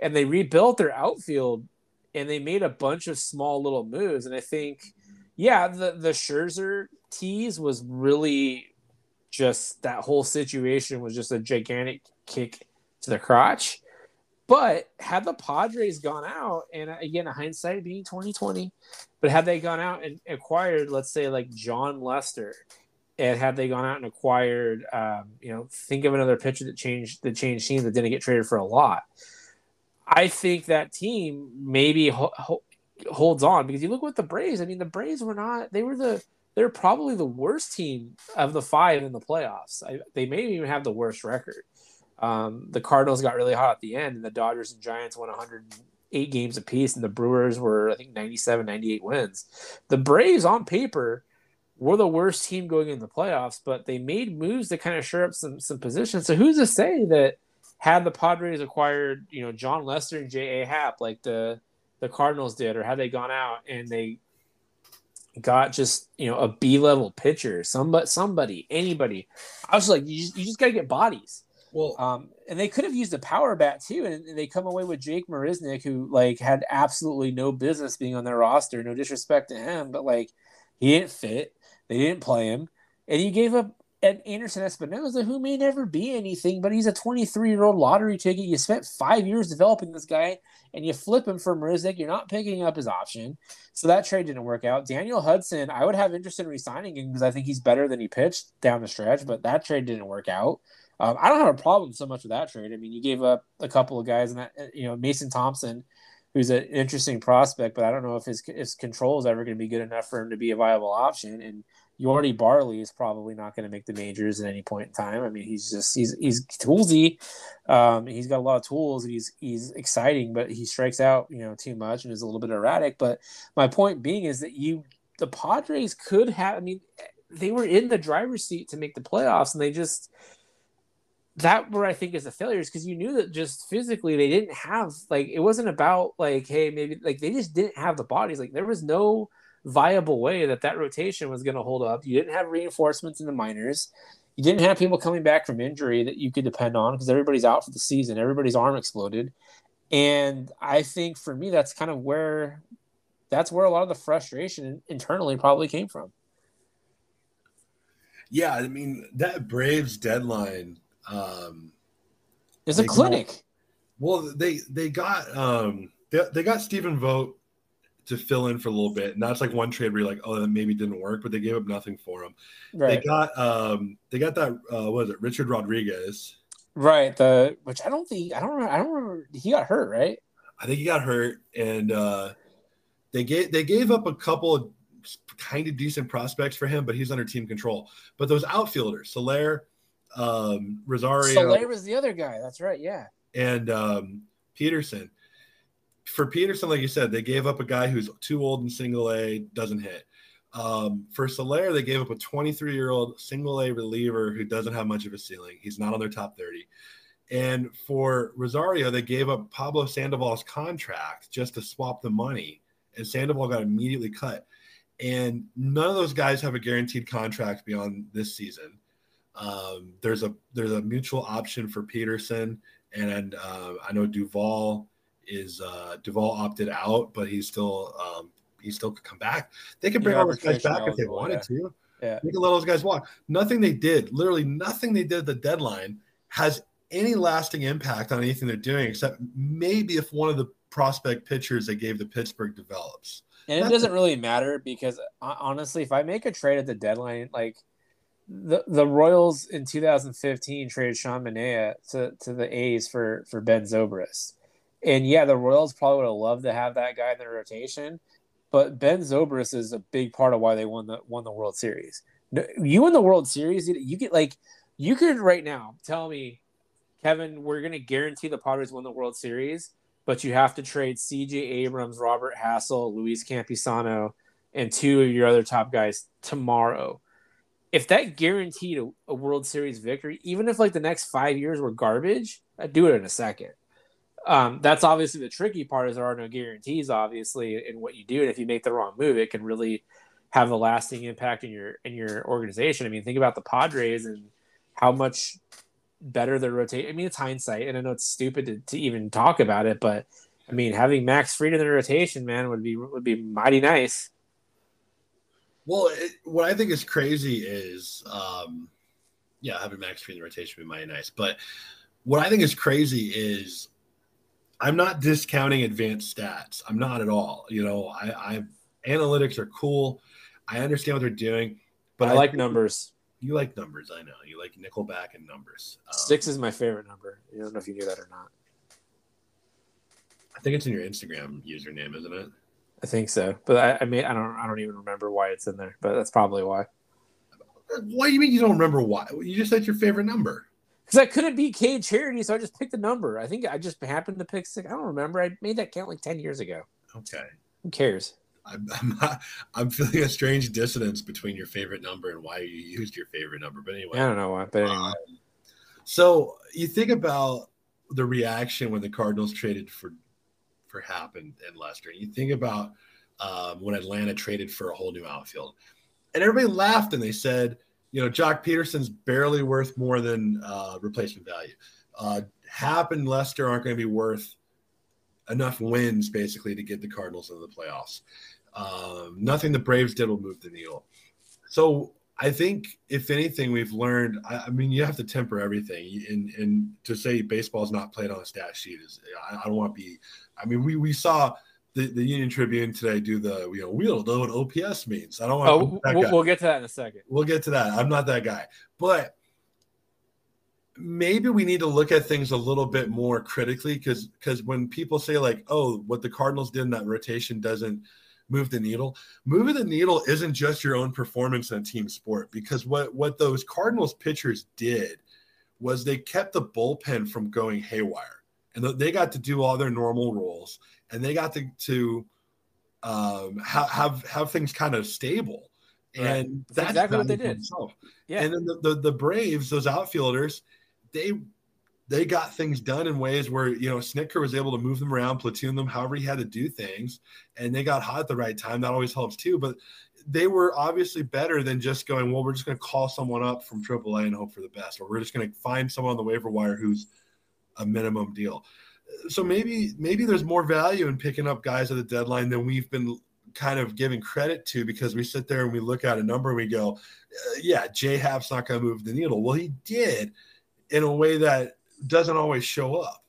And they rebuilt their outfield and they made a bunch of small little moves. And I think, yeah, the Scherzer tease was really just that whole situation was just a gigantic kick to the crotch. But had the Padres gone out, and again, hindsight being 2020, but had they gone out and acquired, let's say, like John Lester, and had they gone out and acquired, think of another pitcher that changed teams that didn't get traded for a lot. I think that team maybe holds on, because you look what the Braves. I mean, the Braves were not. They're probably the worst team of the five in the playoffs. They may even have the worst record. The Cardinals got really hot at the end, and the Dodgers and Giants won 108 games apiece, and the Brewers were, I think, 97, 98 wins. The Braves, on paper, were the worst team going into the playoffs, but they made moves to kind of shore up some positions. So who's to say that had the Padres acquired, John Lester and J.A. Happ like the Cardinals did, or had they gone out and they got just, a B-level pitcher, somebody, anybody. I was like, you just got to get bodies. Well, and they could have used a power bat too, and they come away with Jake Marisnik, who like had absolutely no business being on their roster. No disrespect to him, but like he didn't fit. They didn't play him, and you gave up an Anderson Espinosa, who may never be anything, but he's a 23-year-old lottery ticket. You spent 5 years developing this guy, and you flip him for Marisnik. You're not picking up his option, so that trade didn't work out. Daniel Hudson, I would have interest in re-signing him because I think he's better than he pitched down the stretch, but that trade didn't work out. I don't have a problem so much with that trade. I mean, you gave up a couple of guys, and that Mason Thompson, who's an interesting prospect, but I don't know if his control is ever going to be good enough for him to be a viable option. And Yordi Barley is probably not going to make the majors at any point in time. I mean, he's toolsy. He's got a lot of tools, and he's exciting, but he strikes out too much and is a little bit erratic. But my point being is that the Padres could have. I mean, they were in the driver's seat to make the playoffs, and they just. That where I think is the failures, because you knew that just physically they didn't have it wasn't about hey, maybe they just didn't have the bodies. There was no viable way that rotation was going to hold up. You didn't have reinforcements in the minors. You didn't have people coming back from injury that you could depend on because everybody's out for the season. Everybody's arm exploded. And I think for me, that's kind of where a lot of the frustration internally probably came from. Yeah. I mean, that Braves deadline, it's a clinic. They got they got Stephen Vogt to fill in for a little bit, and that's one trade where you're that maybe didn't work, but they gave up nothing for him. Right. They got that Richard Rodriguez, right? Which I don't remember. He got hurt, right? I think he got hurt, and they gave up a couple of kind of decent prospects for him, but he's under team control. But those outfielders, Soler. Rosario. Soler was the other guy. That's right. Yeah. And Peterson. For Peterson, like you said, they gave up a guy who's too old in single A, doesn't hit. For Soler, they gave up a 23-year-old single A reliever who doesn't have much of a ceiling. He's not on their top 30. And for Rosario, they gave up Pablo Sandoval's contract just to swap the money. And Sandoval got immediately cut. And none of those guys have a guaranteed contract beyond this season. There's a mutual option for Peterson, and I know Duvall opted out, but he still could come back. They could bring all those guys back if they wanted to. Yeah. They could let those guys walk. Nothing they did at the deadline has any lasting impact on anything they're doing, except maybe if one of the prospect pitchers they gave to Pittsburgh develops. And it doesn't really matter, because honestly, if I make a trade at the deadline, The Royals in 2015 traded Sean Manaea to the A's for Ben Zobrist. And yeah, the Royals probably would have loved to have that guy in their rotation, but Ben Zobrist is a big part of why they won the World Series. You win the World Series, you get you could right now tell me, Kevin, we're going to guarantee the Padres won the World Series, but you have to trade C.J. Abrams, Robert Hassel, Luis Campisano, and two of your other top guys tomorrow. If that guaranteed a World Series victory, even if the next 5 years were garbage, I'd do it in a second. That's obviously the tricky part, is there are no guarantees, obviously, in what you do. And if you make the wrong move, it can really have a lasting impact in your organization. I mean, think about the Padres and how much better their rotation. I mean, it's hindsight, and I know it's stupid to even talk about it, but I mean, having Max Fried in the rotation, man, would be mighty nice. Well, what I think is crazy is, having Max Fried in the rotation would be mighty nice. But what I think is crazy is, I'm not discounting advanced stats. I'm not at all. You know, I analytics are cool. I understand what they're doing, but I like numbers. You like numbers, I know. You like Nickelback and numbers. 6 is my favorite number. I don't know if you knew that or not. I think it's in your Instagram username, isn't it? I think so, but I mean, I don't even remember why it's in there, but that's probably why. What do you mean you don't remember why? You just said your favorite number. Because I couldn't be K Charity, so I just picked the number. I think I just happened to pick 6. I don't remember. I made that count like 10 years ago. Okay. Who cares? I'm feeling a strange dissonance between your favorite number and why you used your favorite number. But anyway, I don't know why. But anyway, so you think about the reaction when the Cardinals traded for Happ and Lester. You think about when Atlanta traded for a whole new outfield, and everybody laughed and they said, you know, Jock Peterson's barely worth more than replacement value. Happ and Lester aren't going to be worth enough wins basically to get the Cardinals into the playoffs. Nothing the Braves did will move the needle. So I think if anything, we've learned, I mean, you have to temper everything, and to say baseball is not played on a stat sheet is, I don't want to be, I mean, we saw the Union Tribune today do the, you know, we don't know what OPS means. I don't want to be that guy. We'll get to that in a second. We'll get to that. I'm not that guy, but maybe we need to look at things a little bit more critically, because when people say like, oh, what the Cardinals did in that rotation doesn't move the needle. Moving the needle isn't just your own performance in a team sport, because what those Cardinals pitchers did was they kept the bullpen from going haywire, and they got to do all their normal roles, and they got to have things kind of stable. And right. That's exactly what they did. Yeah. And then the Braves, those outfielders, they got things done in ways where, you know, Snicker was able to move them around, platoon them, however he had to do things. And they got hot at the right time. That always helps too. But they were obviously better than just going, well, we're just going to call someone up from AAA and hope for the best, or we're just going to find someone on the waiver wire who's a minimum deal. So maybe there's more value in picking up guys at the deadline than we've been kind of giving credit to, because we sit there and we look at a number and we go, yeah, J-Hap's not going to move the needle. Well, he did in a way that doesn't always show up.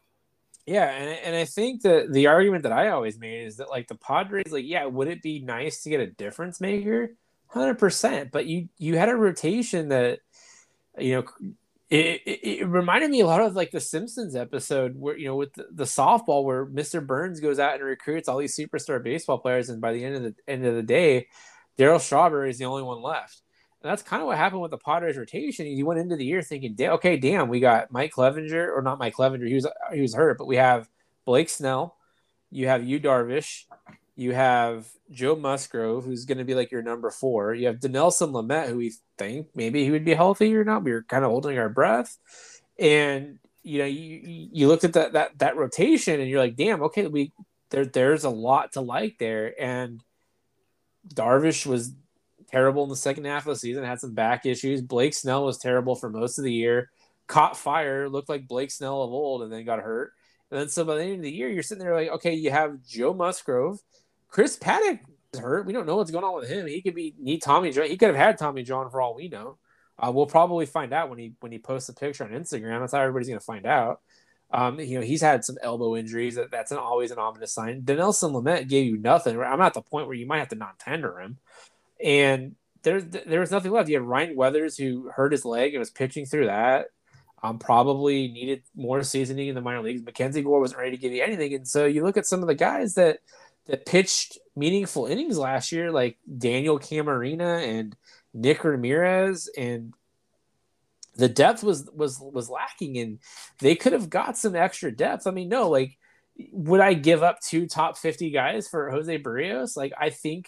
Yeah, and I think that the argument that I always made is that, like, the Padres, like, yeah, would it be nice to get a difference maker? 100%. But you had a rotation that, you know, it reminded me a lot of, like, the Simpsons episode where, you know, with the softball where Mr. Burns goes out and recruits all these superstar baseball players, and by the end of the day, Darryl Strawberry is the only one left. And that's kind of what happened with the Padres rotation. You went into the year thinking, okay, damn, we got Mike Clevenger, or not Mike Clevenger, he was hurt, but we have Blake Snell, you have Yu Darvish, you have Joe Musgrove, who's going to be like your number 4, you have Dinelson Lamet, who we think maybe he would be healthy or not. We were kind of holding our breath, and you know, you looked at that rotation, and you're like, damn, okay, there's a lot to like there, and Darvish was terrible in the second half of the season, had some back issues. Blake Snell was terrible for most of the year, caught fire, looked like Blake Snell of old, and then got hurt. And then so by the end of the year, you're sitting there like, okay, you have Joe Musgrove. Chris Paddock is hurt. We don't know what's going on with him. He could need Tommy John. He could have had Tommy John for all we know. We'll probably find out when he posts a picture on Instagram. That's how everybody's going to find out. You know, he's had some elbow injuries. That's always an ominous sign. Dinelson Lamet gave you nothing. I'm at the point where you might have to non-tender him. And there was nothing left. You had Ryan Weathers, who hurt his leg and was pitching through that. Probably needed more seasoning in the minor leagues. Mackenzie Gore wasn't ready to give you anything. And so you look at some of the guys that pitched meaningful innings last year, like Daniel Camarena and Nick Ramirez, and the depth was lacking, and they could have got some extra depth. I mean, no, like, would I give up 2 top 50 guys for Jose Barrios? Like, I think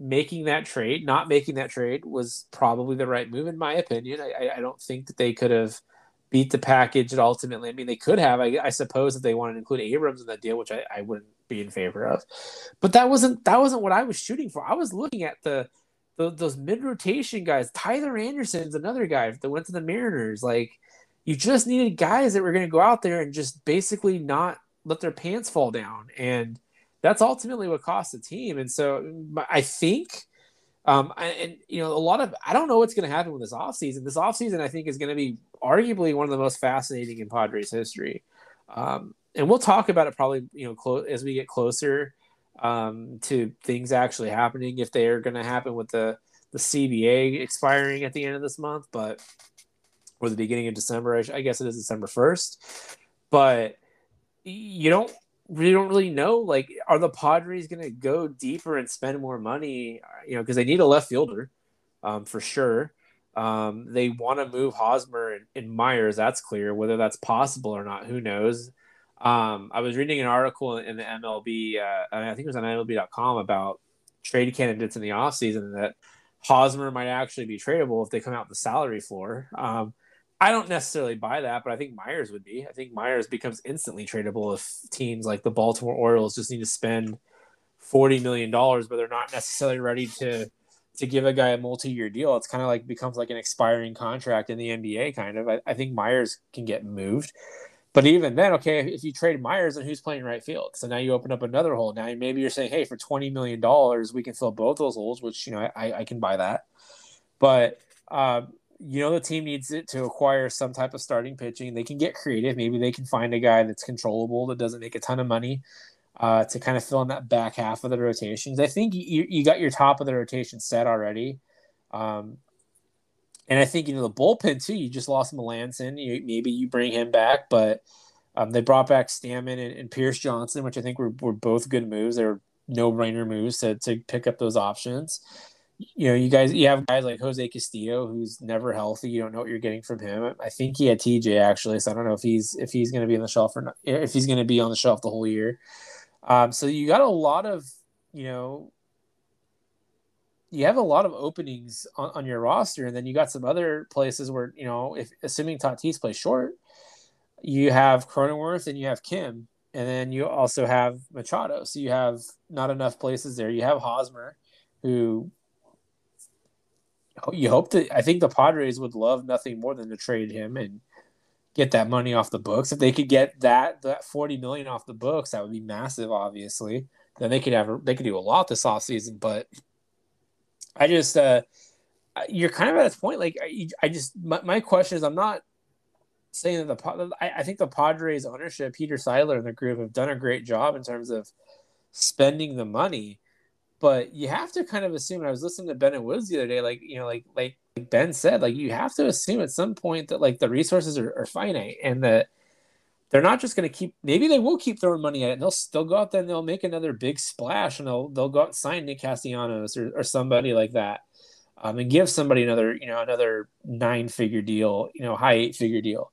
not making that trade was probably the right move, in my opinion. I don't think that they could have beat the package and ultimately, I mean, they could have, I suppose, if they wanted to include Abrams in that deal, which I wouldn't be in favor of, but that wasn't what I was shooting for. I was looking at those mid rotation guys. Tyler Anderson's another guy that went to the Mariners. Like, You just needed guys that were going to go out there and just basically not let their pants fall down. And that's ultimately what cost the team. And so I think, I don't know what's going to happen with this offseason. This offseason, I think, is going to be arguably one of the most fascinating in Padres history. And we'll talk about it probably, as we get closer to things actually happening, if they are going to happen with the CBA expiring at the end of this month, or the beginning of December. I guess it is December 1st. But you don't really know, are the Padres going to go deeper and spend more money? Because they need a left fielder for sure. They want to move Hosmer and Myers. That's clear. Whether that's possible or not, who knows? I was reading an article in the MLB, I think it was on MLB.com, about trade candidates in the offseason, that Hosmer might actually be tradable if they come out the salary floor. I don't necessarily buy that, but I think Myers would be. I think Myers becomes instantly tradable if teams like the Baltimore Orioles just need to spend $40 million, but they're not necessarily ready to give a guy a multi-year deal. It's kind of becomes like an expiring contract in the NBA, kind of. I think Myers can get moved. But even then, okay, if you trade Myers, then who's playing right field? So now you open up another hole. Now maybe you're saying, hey, for $20 million, we can fill both those holes, which, I can buy that. But, the team needs it to acquire some type of starting pitching. They can get creative. Maybe they can find a guy that's controllable, that doesn't make a ton of money, to kind of fill in that back half of the rotations. I think you got your top of the rotation set already. And I think, the bullpen, too, you just lost Melanson. Maybe you bring him back, but they brought back Stammen and Pierce Johnson, which I think were both good moves. They were no-brainer moves to pick up those options. You have guys like Jose Castillo, who's never healthy. You don't know what you're getting from him. I think he had TJ, actually, so I don't know if he's going to be on the shelf or not, if he's going to be on the shelf the whole year. So you got a lot of, you have a lot of openings on your roster, and then you got some other places where, assuming Tatis plays short, you have Cronenworth and you have Kim, and then you also have Machado. So you have not enough places there. You have Hosmer, who you hope that, I think the Padres would love nothing more than to trade him and get that money off the books. If they could get that $40 million off the books, that would be massive, obviously. Then they could do a lot this offseason, but I just, you're kind of at this point. My question is, I'm not saying that I think the Padres ownership, Peter Seidler and the group, have done a great job in terms of spending the money, but you have to kind of assume, I was listening to Bennett Woods the other day, like Ben said, you have to assume at some point that the resources are finite, and that they're not just going to keep, maybe they will keep throwing money at it, and they'll still go out there and they'll make another big splash, and they'll go out and sign Nick Castellanos or somebody like that, and give somebody another 9-figure deal, high 8-figure deal.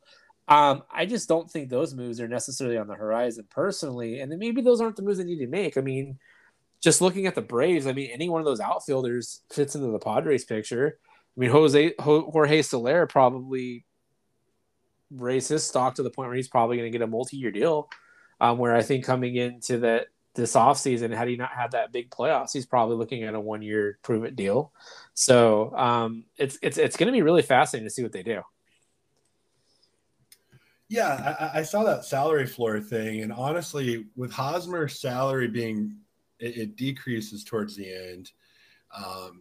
I just don't think those moves are necessarily on the horizon personally. And then maybe those aren't the moves they need to make. I mean, just looking at the Braves, any one of those outfielders fits into the Padres picture. Jorge Soler probably raise his stock to the point where he's probably going to get a multi-year deal, where I think coming into this offseason, had he not had that big playoffs, he's probably looking at a one-year prove-it deal. So it's going to be really fascinating to see what they do. Yeah, I saw that salary floor thing, and honestly, with Hosmer's salary being, it decreases towards the end.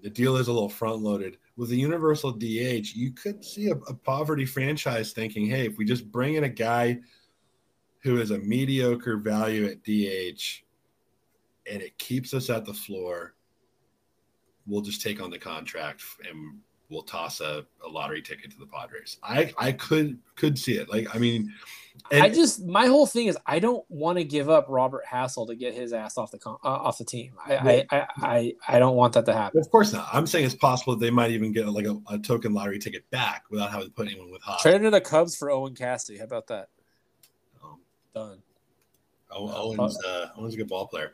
The deal is a little front-loaded. With the universal DH, you could see a poverty franchise thinking, hey, if we just bring in a guy who is a mediocre value at DH and it keeps us at the floor, we'll just take on the contract and we'll toss a lottery ticket to the Padres. I could see it. My whole thing is, I don't want to give up Robert Hassel to get his ass off the team. I don't want that to happen. Of course not. I'm saying it's possible that they might even get a token lottery ticket back without having to put anyone with Haas. Trade to the Cubs for Owen Cassidy. How about that? Done. Owen's a good ball player.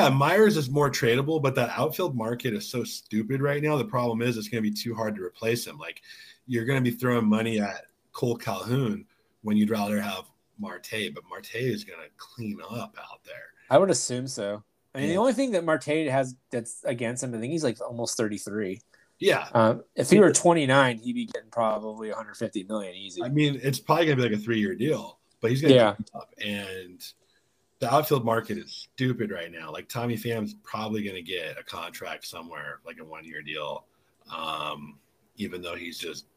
Myers is more tradable, but that outfield market is so stupid right now. The problem is it's going to be too hard to replace him. You're going to be throwing money at Cole Calhoun when you'd rather have Marte, but Marte is going to clean up out there. I would assume so. The only thing that Marte has that's against him, I think he's almost 33. Yeah. If he were 29, he'd be getting probably $150 million easy. I mean, it's probably going to be like a 3-year deal, but he's going to come up. And the outfield market is stupid right now. Like, Tommy Pham's probably going to get a contract somewhere, like a 1-year deal, even though he's just –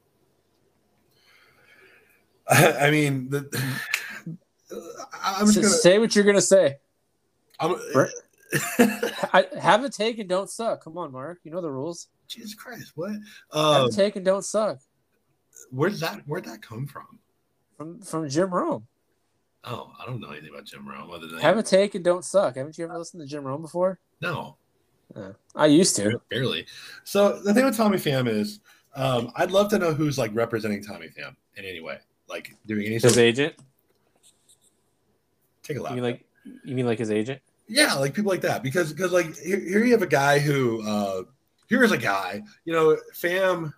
I mean, I'm just going to – Say what you're going to say. I have a take and don't suck. Come on, Mark. You know the rules. Jesus Christ, what? Have a take and don't suck. Where'd that come from? From Jim Rome. Oh, I don't know anything about Jim Rome other than have a take and don't suck. Haven't you ever listened to Jim Rome before? No, I used to barely. So the thing with Tommy Pham is, I'd love to know who's like representing Tommy Pham in any way, like doing anything. His agent. Take a look. You mean like his agent? Yeah, like people like that, because like here you have a guy who here's a guy, you know, Pham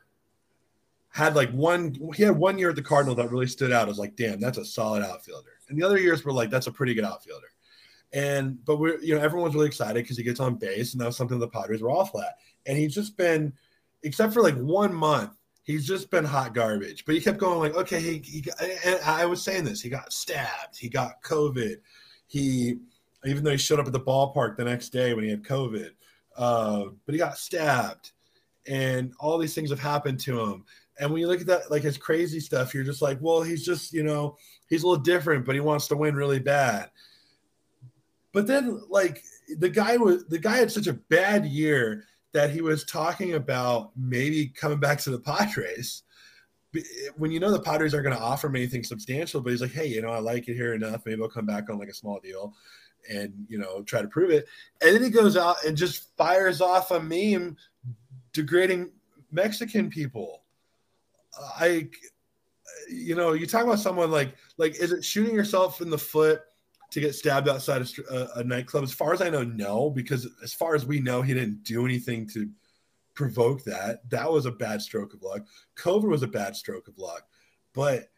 had like one year at the Cardinals that really stood out. I was like, damn, that's a solid outfielder. And the other years were like, that's a pretty good outfielder. And but we're, you know, everyone's really excited because he gets on base, and that was something the Padres were awful at. And he's just been, except for like 1 month, he's just been hot garbage. But he kept going like, okay, and I was saying this, he got stabbed, he got COVID, even though he showed up at the ballpark the next day when he had COVID, but he got stabbed, and all these things have happened to him. And when you look at that, like his crazy stuff, you're just like, well, he's just, you know, he's a little different, but he wants to win really bad. But then, like, the guy had such a bad year that he was talking about maybe coming back to the Padres. When you know the Padres aren't going to offer him anything substantial, but he's like, hey, you know, I like it here enough. Maybe I'll come back on like a small deal and, you know, try to prove it. And then he goes out and just fires off a meme degrading Mexican people. You know, you talk about someone like, is it shooting yourself in the foot to get stabbed outside a nightclub? As far as I know, no, because as far as we know, he didn't do anything to provoke that. That was a bad stroke of luck. COVID was a bad stroke of luck. But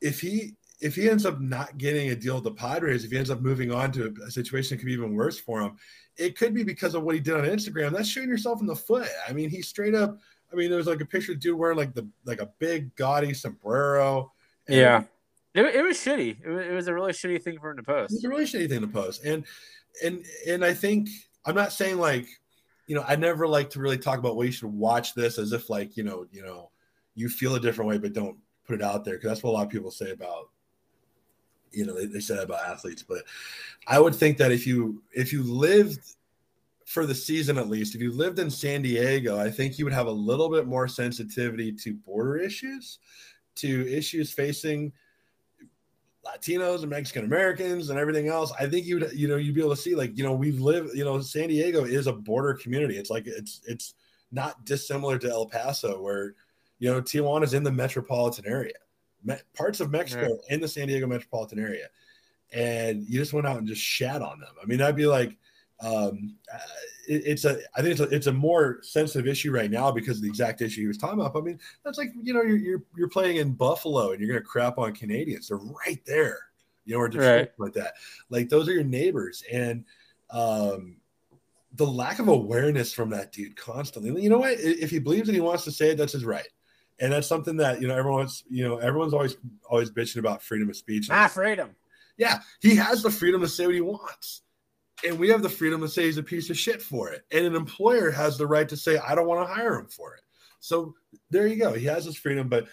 if he ends up not getting a deal with the Padres, if he ends up moving on to a situation that could be even worse for him, it could be because of what he did on Instagram. That's shooting yourself in the foot. I mean, he straight up, I mean, there was like a picture of a dude wearing like a big gaudy sombrero. Yeah. It was shitty. It was a really shitty thing for him to post. It was a really shitty thing to post. And I think, I'm not saying like, you know, I never like to really talk about, well, you should watch this as if like, you know, you feel a different way, but don't put it out there. Cause that's what a lot of people say about, you know, they said about athletes, but I would think that if you lived for the season, at least if you lived in San Diego, I think you would have a little bit more sensitivity to border issues, to issues facing Latinos and Mexican Americans and everything else. I think you'd be able to see like, you know, we live, you know, San Diego is a border community. It's like, it's not dissimilar to El Paso where, you know, Tijuana is in the metropolitan area. Parts of Mexico in the San Diego metropolitan area, and you just went out and just shat on them. I mean, I'd be like, I think it's a more sensitive issue right now because of the exact issue he was talking about. But I mean, that's like, you know, you're playing in Buffalo and you're gonna crap on Canadians. They're right there, you know, or Detroit like that. Like those are your neighbors, and the lack of awareness from that dude constantly. You know what? If he believes that he wants to say it, that's his right. And that's something that, you know, everyone's always bitching about freedom of speech. My freedom. Yeah. He has the freedom to say what he wants. And we have the freedom to say he's a piece of shit for it. And an employer has the right to say, I don't want to hire him for it. So there you go. He has his freedom. But,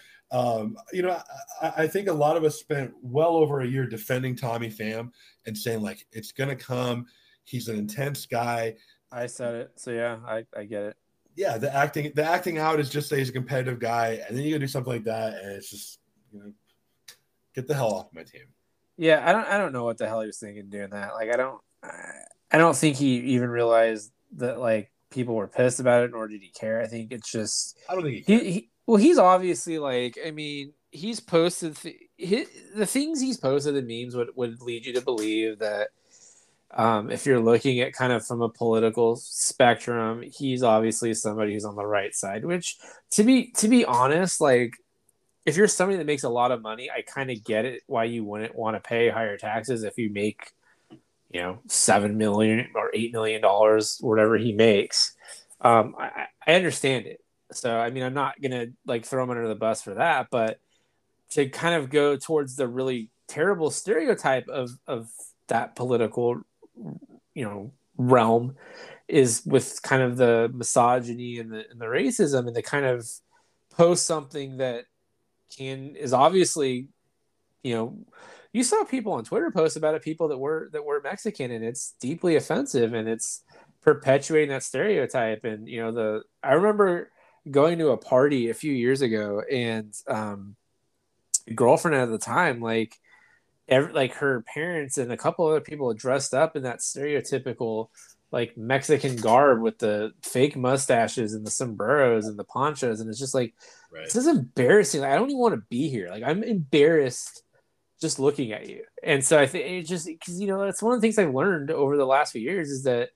you know, I think a lot of us spent well over a year defending Tommy Pham and saying, like, it's going to come. He's an intense guy. I said it. So, yeah, I get it. Yeah, the acting out is just that he's a competitive guy, and then you go do something like that, and it's just, you know, get the hell off my team. Yeah, I don't know what the hell he was thinking doing that. Like, I don't think he even realized that like people were pissed about it, nor did he care. I think it's just I don't think he he's obviously like, I mean, he's posted the things he's posted in memes would lead you to believe that. If you're looking at kind of from a political spectrum, he's obviously somebody who's on the right side, which to be honest, like if you're somebody that makes a lot of money, I kind of get it why you wouldn't want to pay higher taxes if you make, you know, $7 million or $8 million, whatever he makes. I understand it. So, I mean, I'm not going to like throw him under the bus for that, but to kind of go towards the really terrible stereotype of that political, you know, realm is with kind of the misogyny and the racism, and to kind of post something that is obviously, you know, you saw people on Twitter post about it, people that were Mexican, and it's deeply offensive and it's perpetuating that stereotype. And, you know, I remember going to a party a few years ago, and girlfriend at the time, like her parents and a couple other people dressed up in that stereotypical like Mexican garb with the fake mustaches and the sombreros and the ponchos, and it's just like, right, this is embarrassing. Like, I don't even want to be here. Like, I'm embarrassed just looking at you. And so I think it's just because, you know, that's one of the things I've learned over the last few years is that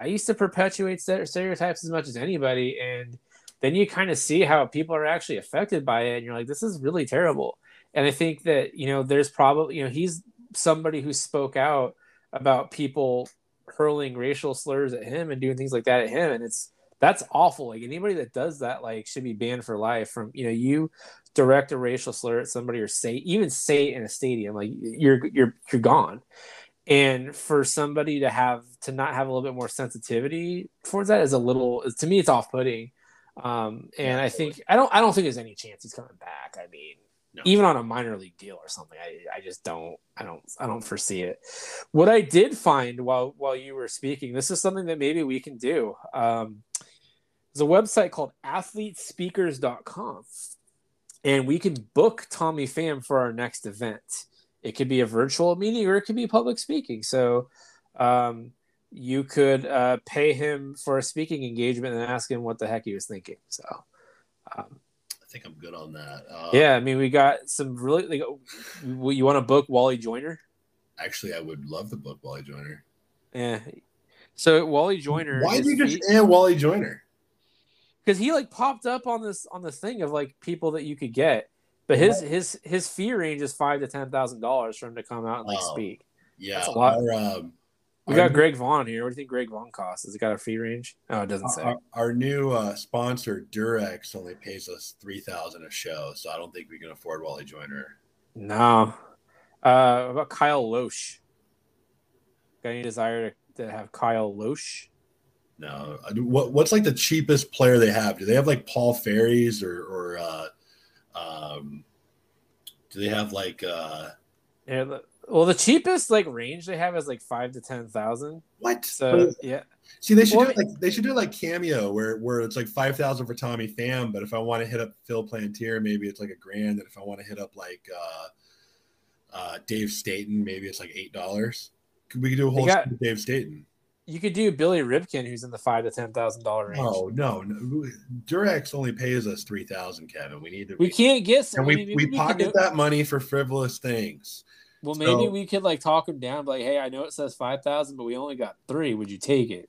I used to perpetuate stereotypes as much as anybody, and then you kind of see how people are actually affected by it, and you're like, this is really terrible. And I think that, you know, there's probably, you know, he's somebody who spoke out about people hurling racial slurs at him and doing things like that at him. And that's awful. Like, anybody that does that, like, should be banned for life from, you know, you direct a racial slur at somebody or say it in a stadium, like, you're gone. And for somebody to not have a little bit more sensitivity towards that is to me, it's off-putting. And I think, I don't think there's any chance he's coming back. I mean, no. Even on a minor league deal or something, I just don't foresee it. What I did find while you were speaking, this is something that maybe we can do. There's a website called athletespeakers.com, and we can book Tommy Pham for our next event. It could be a virtual meeting or it could be public speaking. So, you could pay him for a speaking engagement and ask him what the heck he was thinking. So, I think I'm good on that. Yeah, I mean, we got some really. Like, you want to book Wally Joyner? Actually, I would love to book Wally Joyner. Yeah. So Wally Joyner. Why do you just add Wally Joyner? Because he like popped up on this thing of like people that you could get, but his fee range is $5,000 to $10,000 for him to come out and like speak. Yeah, that's a lot. We got Greg Vaughn here. What do you think Greg Vaughn costs? Has it got a fee range? No, it doesn't say. Our new sponsor, Durex, only pays us $3,000 a show, so I don't think we can afford Wally Joyner. No. What about Kyle Loesch? Got any desire to have Kyle Loesch? No. What's like the cheapest player they have? Do they have like Paul Ferries or do they have like yeah, well, the cheapest like range they have is like $5,000 to $10,000. What? So yeah. See, they should do like Cameo where it's like $5,000 for Tommy Pham, but if I want to hit up Phil Plantier, maybe it's like $1,000, and if I want to hit up like Dave Staten, maybe it's like $8. We could do a whole Dave Staten. You could do Billy Ripken, who's in the $5,000 to $10,000 range. Oh no, Durex only pays us $3,000, Kevin. We can't get, and we pocket that money for frivolous things. Well, maybe we could like talk him down, like, hey, I know it says $5,000, but we only got $3,000. Would you take it?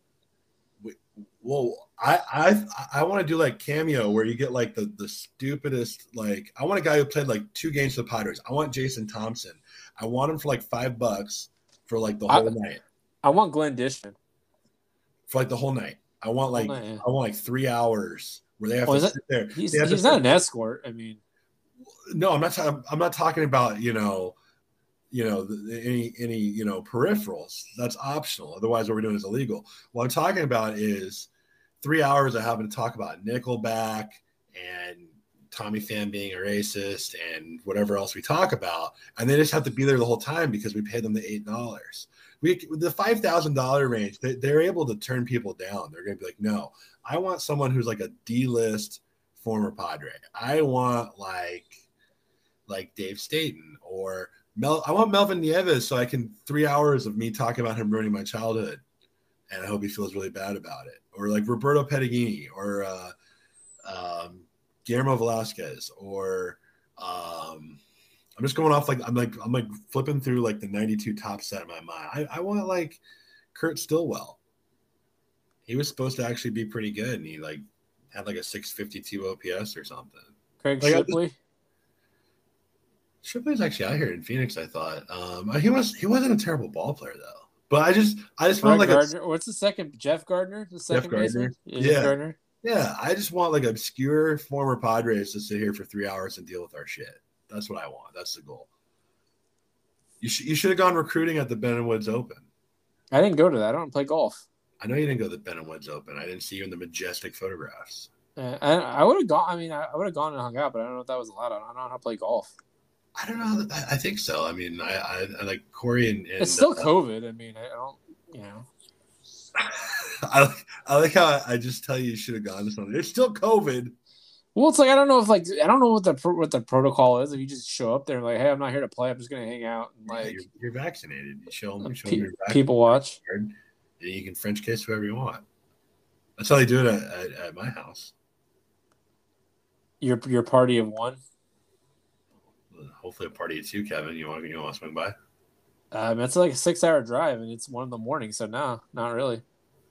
Well, I want to do like Cameo, where you get like the stupidest. Like, I want a guy who played like 2 games for the Padres. I want Jason Thompson. I want him for like $5 for like the whole night. I want Glenn Dishman for like the whole night. I want like I want 3 hours where they have to sit there. He's not an escort. I mean, no, I'm not talking about, you know. You know, any you know, peripherals, that's optional. Otherwise, what we're doing is illegal. What I'm talking about is 3 hours of having to talk about Nickelback and Tommy Pham being a racist and whatever else we talk about, and they just have to be there the whole time because we paid them the $8. The $5,000 range, they're able to turn people down. They're going to be like, no, I want someone who's like a D-list former Padre. I want like Dave Staten or I want Melvin Nieves, so I can 3 hours of me talking about him ruining my childhood, and I hope he feels really bad about it. Or like Roberto Petagini, or Guillermo Velasquez, or I'm just going off like I'm like flipping through like the '92 top set in my mind. I want like Kurt Stilwell. He was supposed to actually be pretty good, and he like had like a 652 OPS or something. Craig Shipley. Shipley was actually out here in Phoenix, I thought. He wasn't a terrible ball player though. But I just felt like Gardner. What's the second? Jeff Gardner? The second Jeff Gardner. Yeah. Gardner. Yeah, I just want like obscure former Padres to sit here for 3 hours and deal with our shit. That's what I want. That's the goal. You should have gone recruiting at the Ben and Woods Open. I didn't go to that. I don't play golf. I know you didn't go to the Ben and Woods Open. I didn't see you in the majestic photographs. I would have gone. I mean, I would have gone and hung out, but I don't know if that was allowed. I don't know how to play golf. I don't know. I think so. I mean, I like Corey and it's still COVID. I mean, I don't. You know. I like how I just tell you should have gone to something. It's still COVID. Well, it's like I don't know if like I don't know what the protocol is. If you just show up there like, hey, I'm not here to play. I'm just gonna hang out. And, like you're vaccinated. You show them you're vaccinated. People watch. And you can French kiss whoever you want. That's how they do it at my house. Your party of one. Hopefully a party of two, Kevin. You want to swing by? It's like a 6-hour drive, and it's 1 a.m, so no, not really.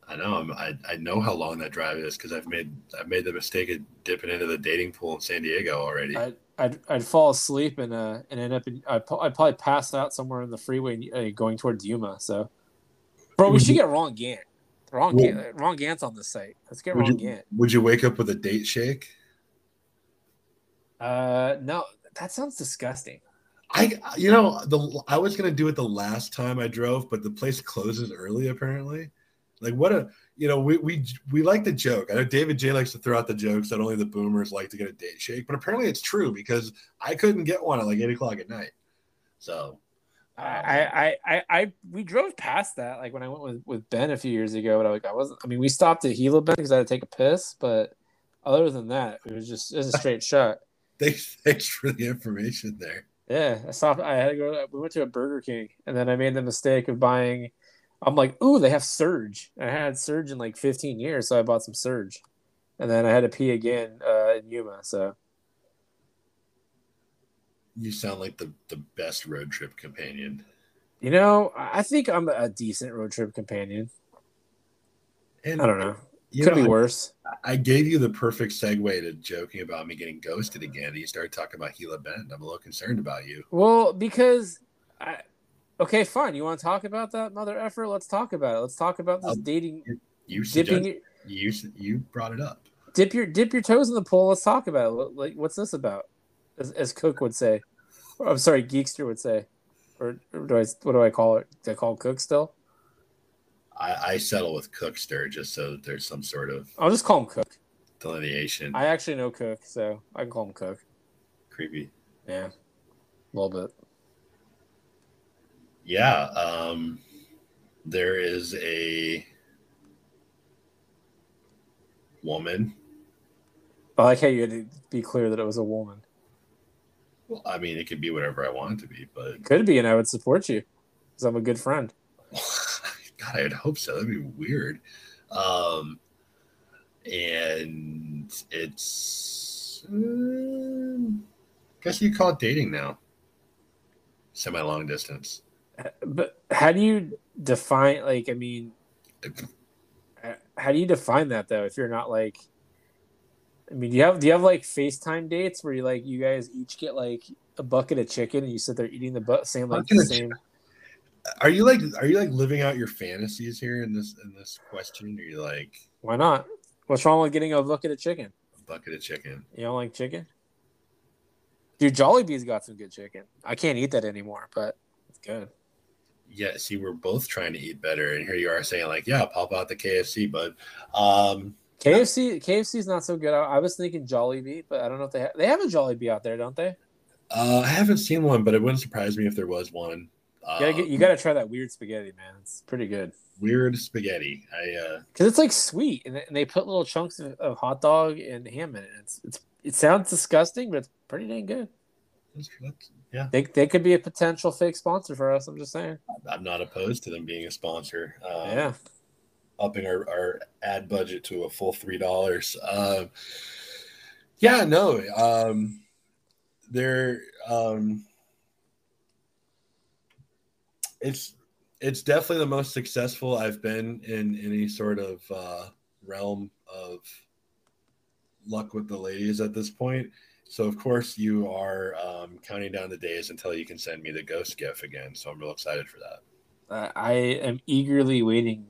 I know. I know how long that drive is because I've made the mistake of dipping into the dating pool in San Diego already. I'd fall asleep and end up I'd probably pass out somewhere in the freeway going towards Yuma. So, bro, we should get Ron Gant. Ron Gant's on this site. Let's get Ron Gant. Would you wake up with a date shake? No. That sounds disgusting. I was gonna do it the last time I drove, but the place closes early apparently. Like we like the joke. I know David J likes to throw out the jokes that only the boomers like to get a date shake, but apparently it's true because I couldn't get one at like 8:00 at night. So we drove past that like when I went with Ben a few years ago, but we stopped at Gila Ben because I had to take a piss, but other than that, it was a straight shot. Thanks for the information there. Yeah, we went to a Burger King, and then I made the mistake of buying. I'm like, ooh, they have Surge. I had Surge in like 15 years, so I bought some Surge, and then I had to pee again in Yuma. So you sound like the best road trip companion. You know, I think I'm a decent road trip companion. And I don't know. Could be worse. I gave you the perfect segue to joking about me getting ghosted again. And you started talking about Gila Bend. I'm a little concerned about you. Well, because okay, fine. You want to talk about that mother effort? Let's talk about it. Let's talk about this dating. You brought it up. Dip your toes in the pool. Let's talk about it. Like, what's this about? As Cook would say, I'm sorry, Geekster would say, or what do I call it? Do I call Cook still? I settle with Cookster just so that there's some sort of... I'll just call him Cook. Delineation. I actually know Cook, so I can call him Cook. Creepy. Yeah. A little bit. Yeah. There is a woman. I like how you had to be clear that it was a woman. Well, I mean, it could be whatever I want it to be, but... It could be, and I would support you because I'm a good friend. God, I'd hope so. That'd be weird. And it's... I guess you call it dating now. Semi-long distance. But how do you define... how do you define that, though, if you're not, like... I mean, do you have like, FaceTime dates where you, like, you guys each get, like, a bucket of chicken and you sit there eating the same, like, the same... Are you like living out your fantasies here in this question? Are you like, why not? What's wrong with getting a bucket of chicken? A bucket of chicken. You don't like chicken? Dude, Jollibee's got some good chicken. I can't eat that anymore, but it's good. Yeah, see, we're both trying to eat better, and here you are saying like, yeah, pop out the KFC, bud. KFC's not so good. I was thinking Jollibee, but I don't know if they have a Jollibee out there, don't they? I haven't seen one, but it wouldn't surprise me if there was one. You gotta try that weird spaghetti, man. It's pretty good. Weird spaghetti. Because it's like sweet, and they put little chunks of hot dog and ham in it. It sounds disgusting, but it's pretty dang good. Yeah. They could be a potential fake sponsor for us. I'm just saying. I'm not opposed to them being a sponsor. Yeah. Upping our ad budget to a full $3. Yeah. No. They're. It's definitely the most successful I've been in any sort of realm of luck with the ladies at this point. So, of course, you are counting down the days until you can send me the ghost gif again. So I'm real excited for that. I am eagerly waiting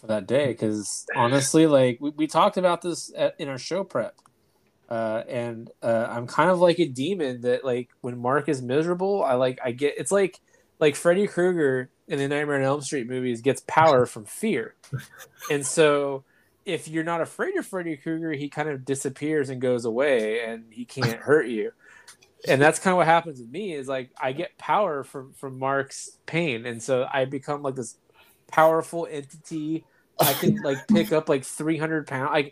for that day, because honestly, like we talked about this in our show prep, and I'm kind of like a demon that, like, when Mark is miserable, I get it's like Freddy Krueger in the Nightmare on Elm Street movies gets power from fear, and so if you're not afraid of Freddy Krueger, he kind of disappears and goes away, and he can't hurt you. And that's kind of what happens with me, is like I get power from Mark's pain, and so I become like this powerful entity. I can like pick up like 300 pounds.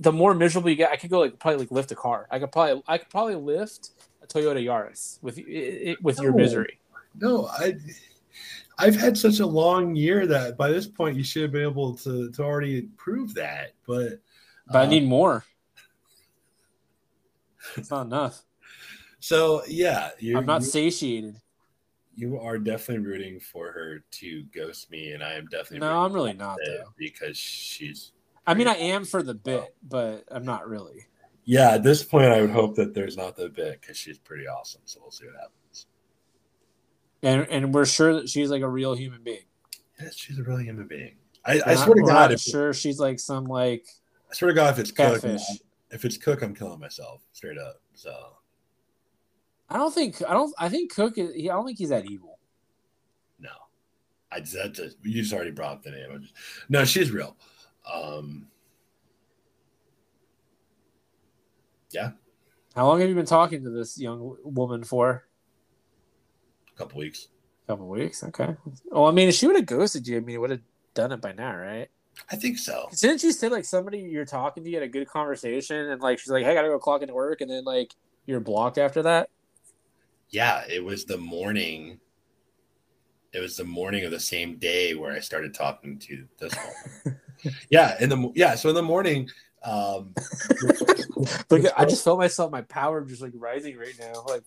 The more miserable you get, I could go like probably like lift a car. I could probably lift a Toyota Yaris with your misery. No, I've had such a long year that by this point you should have been able to already prove that. But I need more. It's not enough. So, yeah. I'm not satiated. You are definitely rooting for her to ghost me, and I am definitely... No, I'm really not, though. Because she's... I mean, I am for the bit, but I'm not really. Yeah, at this point, I would hope that there's not the bit, because she's pretty awesome, so we'll see what happens. And we're sure that she's, like, a real human being. Yes, she's a real human being. I swear to God... I'm sure she's, like, some, like... I swear to God, if it's Cook, I'm killing myself, straight up, so... I don't think he's that evil. No, you just already brought up the name. No, she's real. Yeah. How long have you been talking to this young woman for? A couple weeks. Okay. Well, I mean, if she would have ghosted you, I mean, it would have done it by now, right? I think so. Didn't you say like somebody you're talking to, you had a good conversation, and like she's like, "Hey, I gotta go clock into work," and then like you're blocked after that? Yeah, it was the morning. It was the morning of the same day where I started talking to this woman. So in the morning, look, I just felt myself, my power just like rising right now. Like,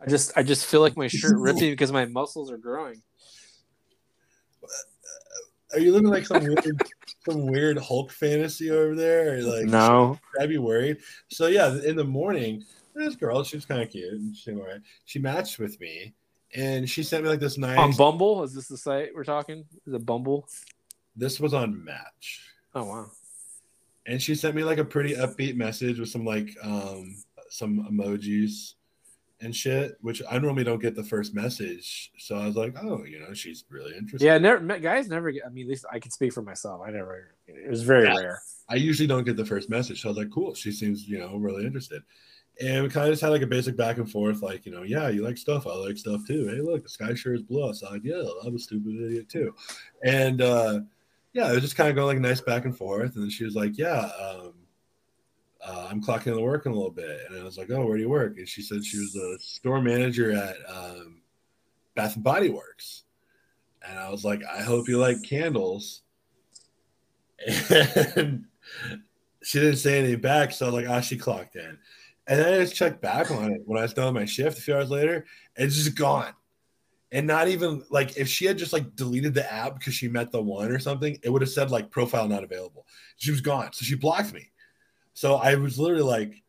I just feel like my shirt ripping because my muscles are growing. Are you looking like some weird, Hulk fantasy over there? Or like, no, I'd be worried. So yeah, in the morning. This girl, she was kind of cute. And she, all right. She matched with me, and she sent me like this nice on Bumble. Is this the site we're talking? Is it Bumble? This was on Match. Oh wow! And she sent me like a pretty upbeat message with some like some emojis and shit, which I normally don't get the first message. So I was like, oh, you know, she's really interesting. Yeah, guys never get. I mean, at least I can speak for myself. I never. It was very rare. I usually don't get the first message. So I was like, cool. She seems, you know, really interested. And we kind of just had like a basic back and forth, like, you know, yeah, you like stuff, I like stuff too. Hey, look, the sky sure is blue outside. Yeah, I'm a stupid idiot too. And yeah, it was just kind of going like a nice back and forth. And then she was like, yeah, I'm clocking into work in a little bit. And I was like, oh, where do you work? And she said she was a store manager at Bath and Body Works. And I was like, I hope you like candles. And she didn't say anything back, so I was like, she clocked in. And then I just checked back on it when I was done my shift a few hours later. And it's just gone. And not even like if she had just like deleted the app because she met the one or something, it would have said like profile not available. She was gone. So she blocked me. So I was literally like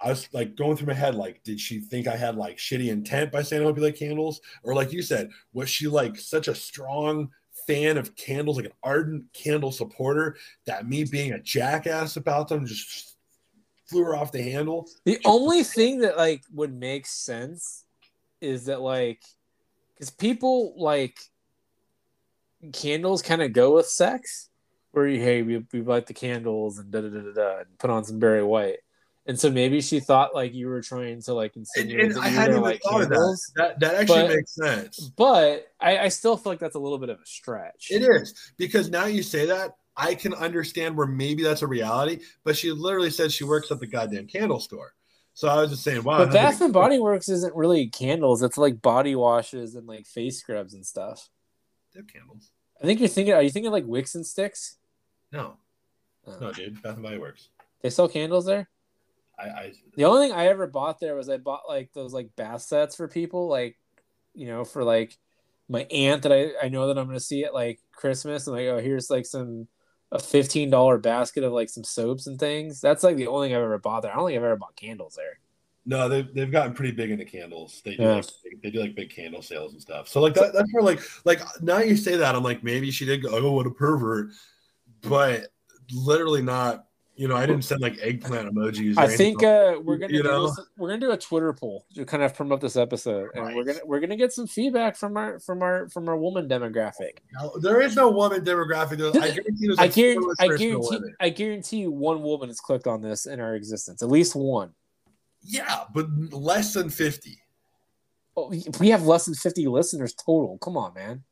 I was like going through my head, like, did she think I had like shitty intent by saying I hope you like candles? Or like you said, was she like such a strong fan of candles, like an ardent candle supporter, that me being a jackass about them just flew her off the handle? The only thing that like would make sense is that like, because people like candles kind of go with sex, where you, hey, we light the candles and da da da da da, and put on some Barry White, and so maybe she thought like you were trying to like insinuate that you were like candles. That actually makes sense, but I still feel like that's a little bit of a stretch. It is, because now you say that, I can understand where maybe that's a reality, but she literally said she works at the goddamn candle store. So I was just saying, wow. But Bath and Body Works isn't really candles. It's like body washes and like face scrubs and stuff. They're candles. I think you're thinking, are you thinking like wicks and sticks? No. No, dude. Bath and Body Works. They sell candles there? The only thing I ever bought there was I bought like those like bath sets for people, like, you know, for like my aunt that I know that I'm going to see at like Christmas. And like, oh, here's like a $15 basket of like some soaps and things. That's like the only thing I've ever bought there. I don't think I've ever bought candles there. No, they've gotten pretty big into candles. They do like big candle sales and stuff. So like that's where like now you say that, I'm like, maybe she did go, oh, what a pervert, but literally not. You know, I didn't send like eggplant emojis. I think we're gonna do a Twitter poll to kind of promote this episode, and we're gonna get some feedback from our woman demographic. No, there is no woman demographic. I guarantee. There's like I guarantee you one woman has clicked on this in our existence, at least one. Yeah, but less than 50. Oh, we have less than 50 listeners total. Come on, man.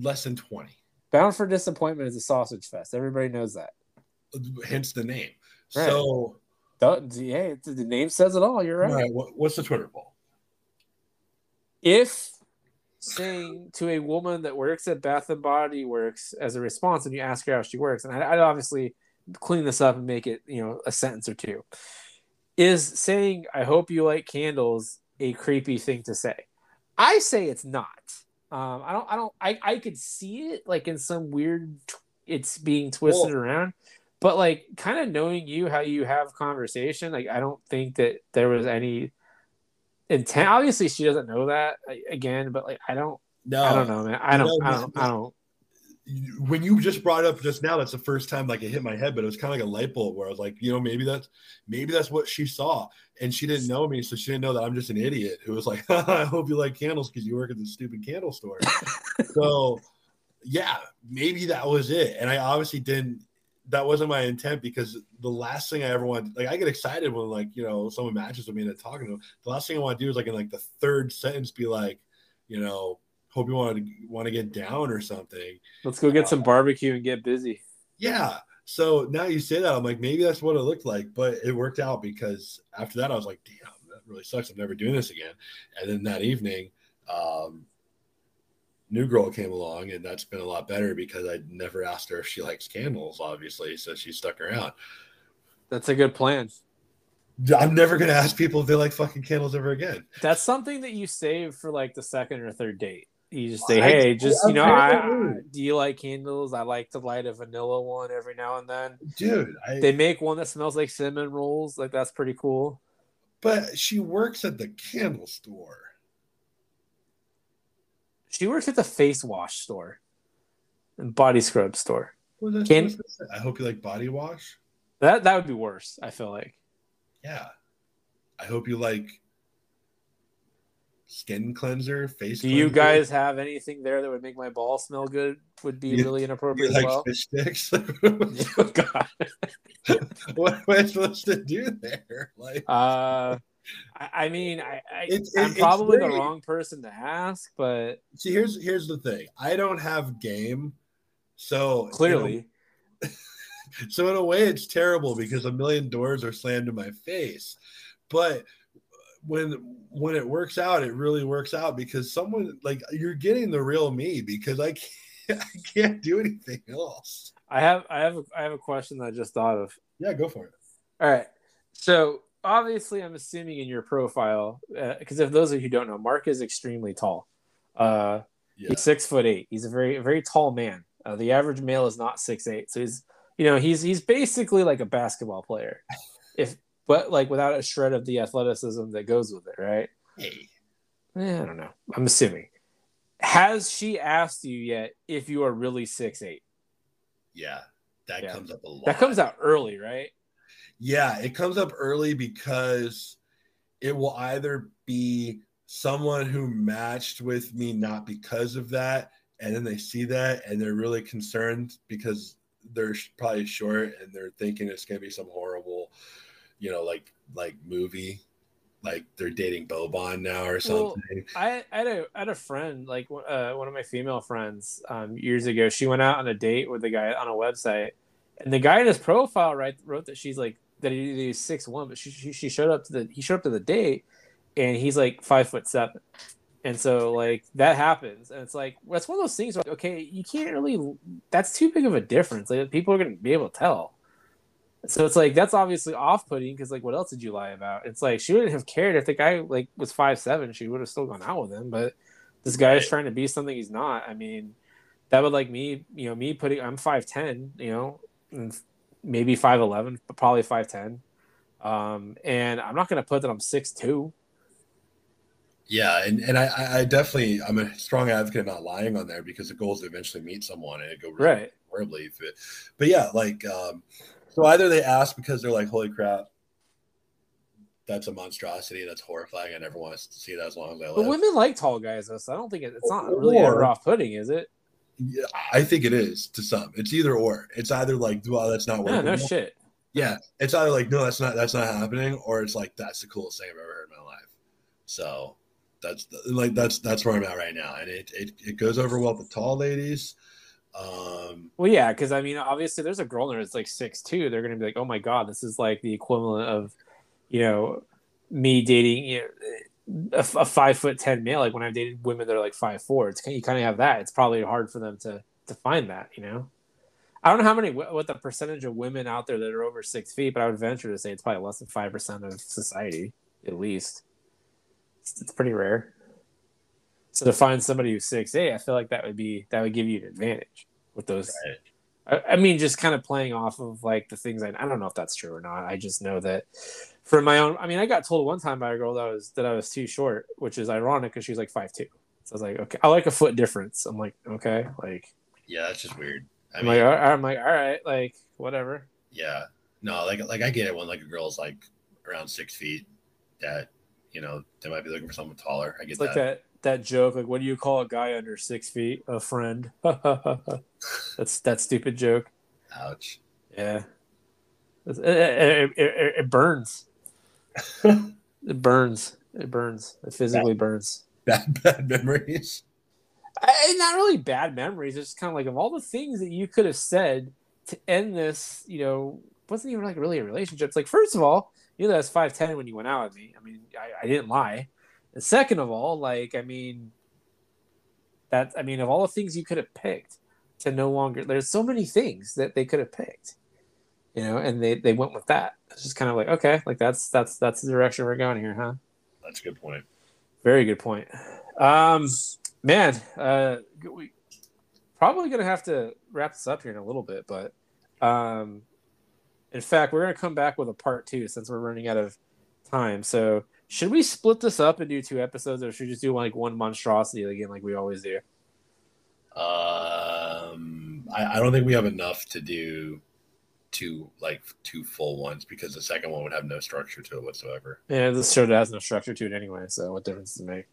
Less than 20. Bound for Disappointment is a sausage fest. Everybody knows that. Hence the name. Right. So, yeah, the name says it all. You're right. Right. What's the Twitter poll? If saying to a woman that works at Bath and Body Works as a response, and you ask her how she works, and I'd obviously clean this up and make it, you know, a sentence or two, is saying "I hope you like candles" a creepy thing to say? I say it's not. I could see it like in some weird. It's being twisted around. But like, kind of knowing you, how you have conversation, like I don't think that there was any intent. Obviously, she doesn't know that again, but like I don't know, man. I don't. When you just brought up just now, that's the first time like it hit my head, but it was kind of like a light bulb where I was like, you know, maybe that's what she saw, and she didn't know me, so she didn't know that I'm just an idiot who was like, I hope you like candles because you work at this stupid candle store. So yeah, maybe that was it, and I obviously didn't. That wasn't my intent, because the last thing I ever want, like I get excited when like, you know, someone matches with me and they're talking to them. The last thing I want to do is like in like the third sentence be like, you know, hope you want to get down or something. Let's go get some barbecue and get busy. Yeah. So now you say that, I'm like, maybe that's what it looked like, but it worked out because after that I was like, damn, that really sucks. I'm never doing this again. And then that evening, new girl came along, and that's been a lot better because I never asked her if she likes candles, obviously, so she stuck around. That's a good plan. I'm never going to ask people if they like fucking candles ever again. That's something that you save for like the second or third date. You just say, do you like candles? I like to light a vanilla one every now and then. Dude. They make one that smells like cinnamon rolls. Like, that's pretty cool. But she works at the candle store. She works at the face wash store and body scrub store. I hope you like body wash. That would be worse, I feel like. Yeah. I hope you like skin cleanser, face cleanser. Do you guys have anything there that would make my ball smell good? Would be really inappropriate as well. Fish sticks? Oh, God. What am I supposed to do there? Like, I mean, I'm probably the wrong person to ask, but see, here's the thing. I don't have game, so clearly, you know, so in a way, it's terrible because a million doors are slammed in my face. But when it works out, it really works out because someone like you're getting the real me because I can't do anything else. I have a question that I just thought of. Yeah, go for it. All right, so. Obviously, I'm assuming in your profile, because if those of you who don't know, Mark is extremely tall. He's 6'8". He's a very, very tall man. The average male is not 6'8", so he's, you know, he's basically like a basketball player, but like without a shred of the athleticism that goes with it, right? Hey, I don't know. I'm assuming. Has she asked you yet if you are really 6'8"? Yeah, that comes up a lot. That comes out early, right? Yeah, it comes up early because it will either be someone who matched with me not because of that, and then they see that, and they're really concerned because they're probably short, and they're thinking it's going to be some horrible, you know, like movie, like they're dating Bobon now or something. Well, I had a friend, like one of my female friends years ago, she went out on a date with a guy on a website, and the guy in his profile wrote that she's like, that he's 6'1", but she showed up to the date, and he's like 5'7", and so like that happens, and it's like that's one of those things where, okay, you can't really, that's too big of a difference. Like people are gonna be able to tell, so it's like that's obviously off-putting because like what else did you lie about? It's like she wouldn't have cared if the guy like was 5'7", she would have still gone out with him, but this guy is trying to be something he's not. I mean, that would like me, you know, me putting I'm 5'10", you know, and maybe 5'11", but probably 5'10". And I'm not going to put that I'm 6'2". Yeah, and I definitely, I'm a strong advocate of not lying on there, because the goal is to eventually meet someone and it go really right. horribly. But yeah, like, so either they ask because they're like, holy crap, that's a monstrosity, that's horrifying, I never want to see that as long as I live. But women like tall guys, though, so I don't think it's not really ever off-putting, is it? Yeah, I think it is to some. It's either or. It's either like, well, that's not working. No shit. Yeah, it's either like, no, that's not happening, or it's like, that's the coolest thing I've ever heard in my life. So that's where I'm at right now, and it goes over well with tall ladies. Well, yeah, because I mean, obviously, there's a girl there that's like 6'2". They're gonna be like, oh my god, this is like the equivalent of, you know, me dating, you know, a 5'10" male. Like when I've dated women that are like 5'4", it's you kind of have that. It's probably hard for them to find that, you know. I don't know how many, what the percentage of women out there that are over 6 feet, but I would venture to say it's probably less than 5% of society, at least. It's pretty rare. So to find somebody who's 6'8", I feel like that would give you an advantage with those. Right. I mean, just kind of playing off of like the things I don't know if that's true or not. I just know that from my own. I mean, I got told one time by a girl that I was too short, which is ironic because she was like 5'2". So I was like, okay, I like a foot difference. I'm like, okay, like, yeah, that's just weird. I'm like, all right, like, whatever. Yeah. No, like I get it when like a girl's like around 6 feet, that, you know, they might be looking for someone taller. I get it's that. Like that joke, like, what do you call a guy under 6 feet? A friend. That's that stupid joke. Ouch. Yeah. It burns. It burns. It burns. It physically burns. Bad memories. Not really bad memories. It's just kind of like, of all the things that you could have said to end this, you know, wasn't even like really a relationship. It's like, first of all, you know, that I was 5'10" when you went out with me. I mean, I didn't lie. And second of all, like, I mean, of all the things you could have picked to no longer, there's so many things that they could have picked, you know, and they went with that. It's just kind of like, okay, like that's the direction we're going here, huh? That's a good point. Very good point. Man, we probably going to have to wrap this up here in a little bit, but in fact, we're going to come back with a part two since we're running out of time. So should we split this up and do 2 episodes, or should we just do like one monstrosity again like we always do? I don't think we have enough to do 2 full ones, because the second one would have no structure to it whatsoever. Yeah, this show has no structure to it anyway, so what difference does it make?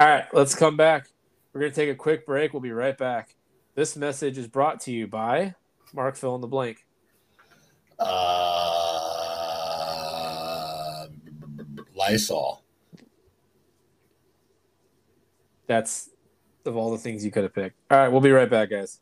All right, let's come back. We're going to take a quick break. We'll be right back. This message is brought to you by Mark Fill in the Blank. Lysol. That's of all the things you could have picked. All right, we'll be right back, guys.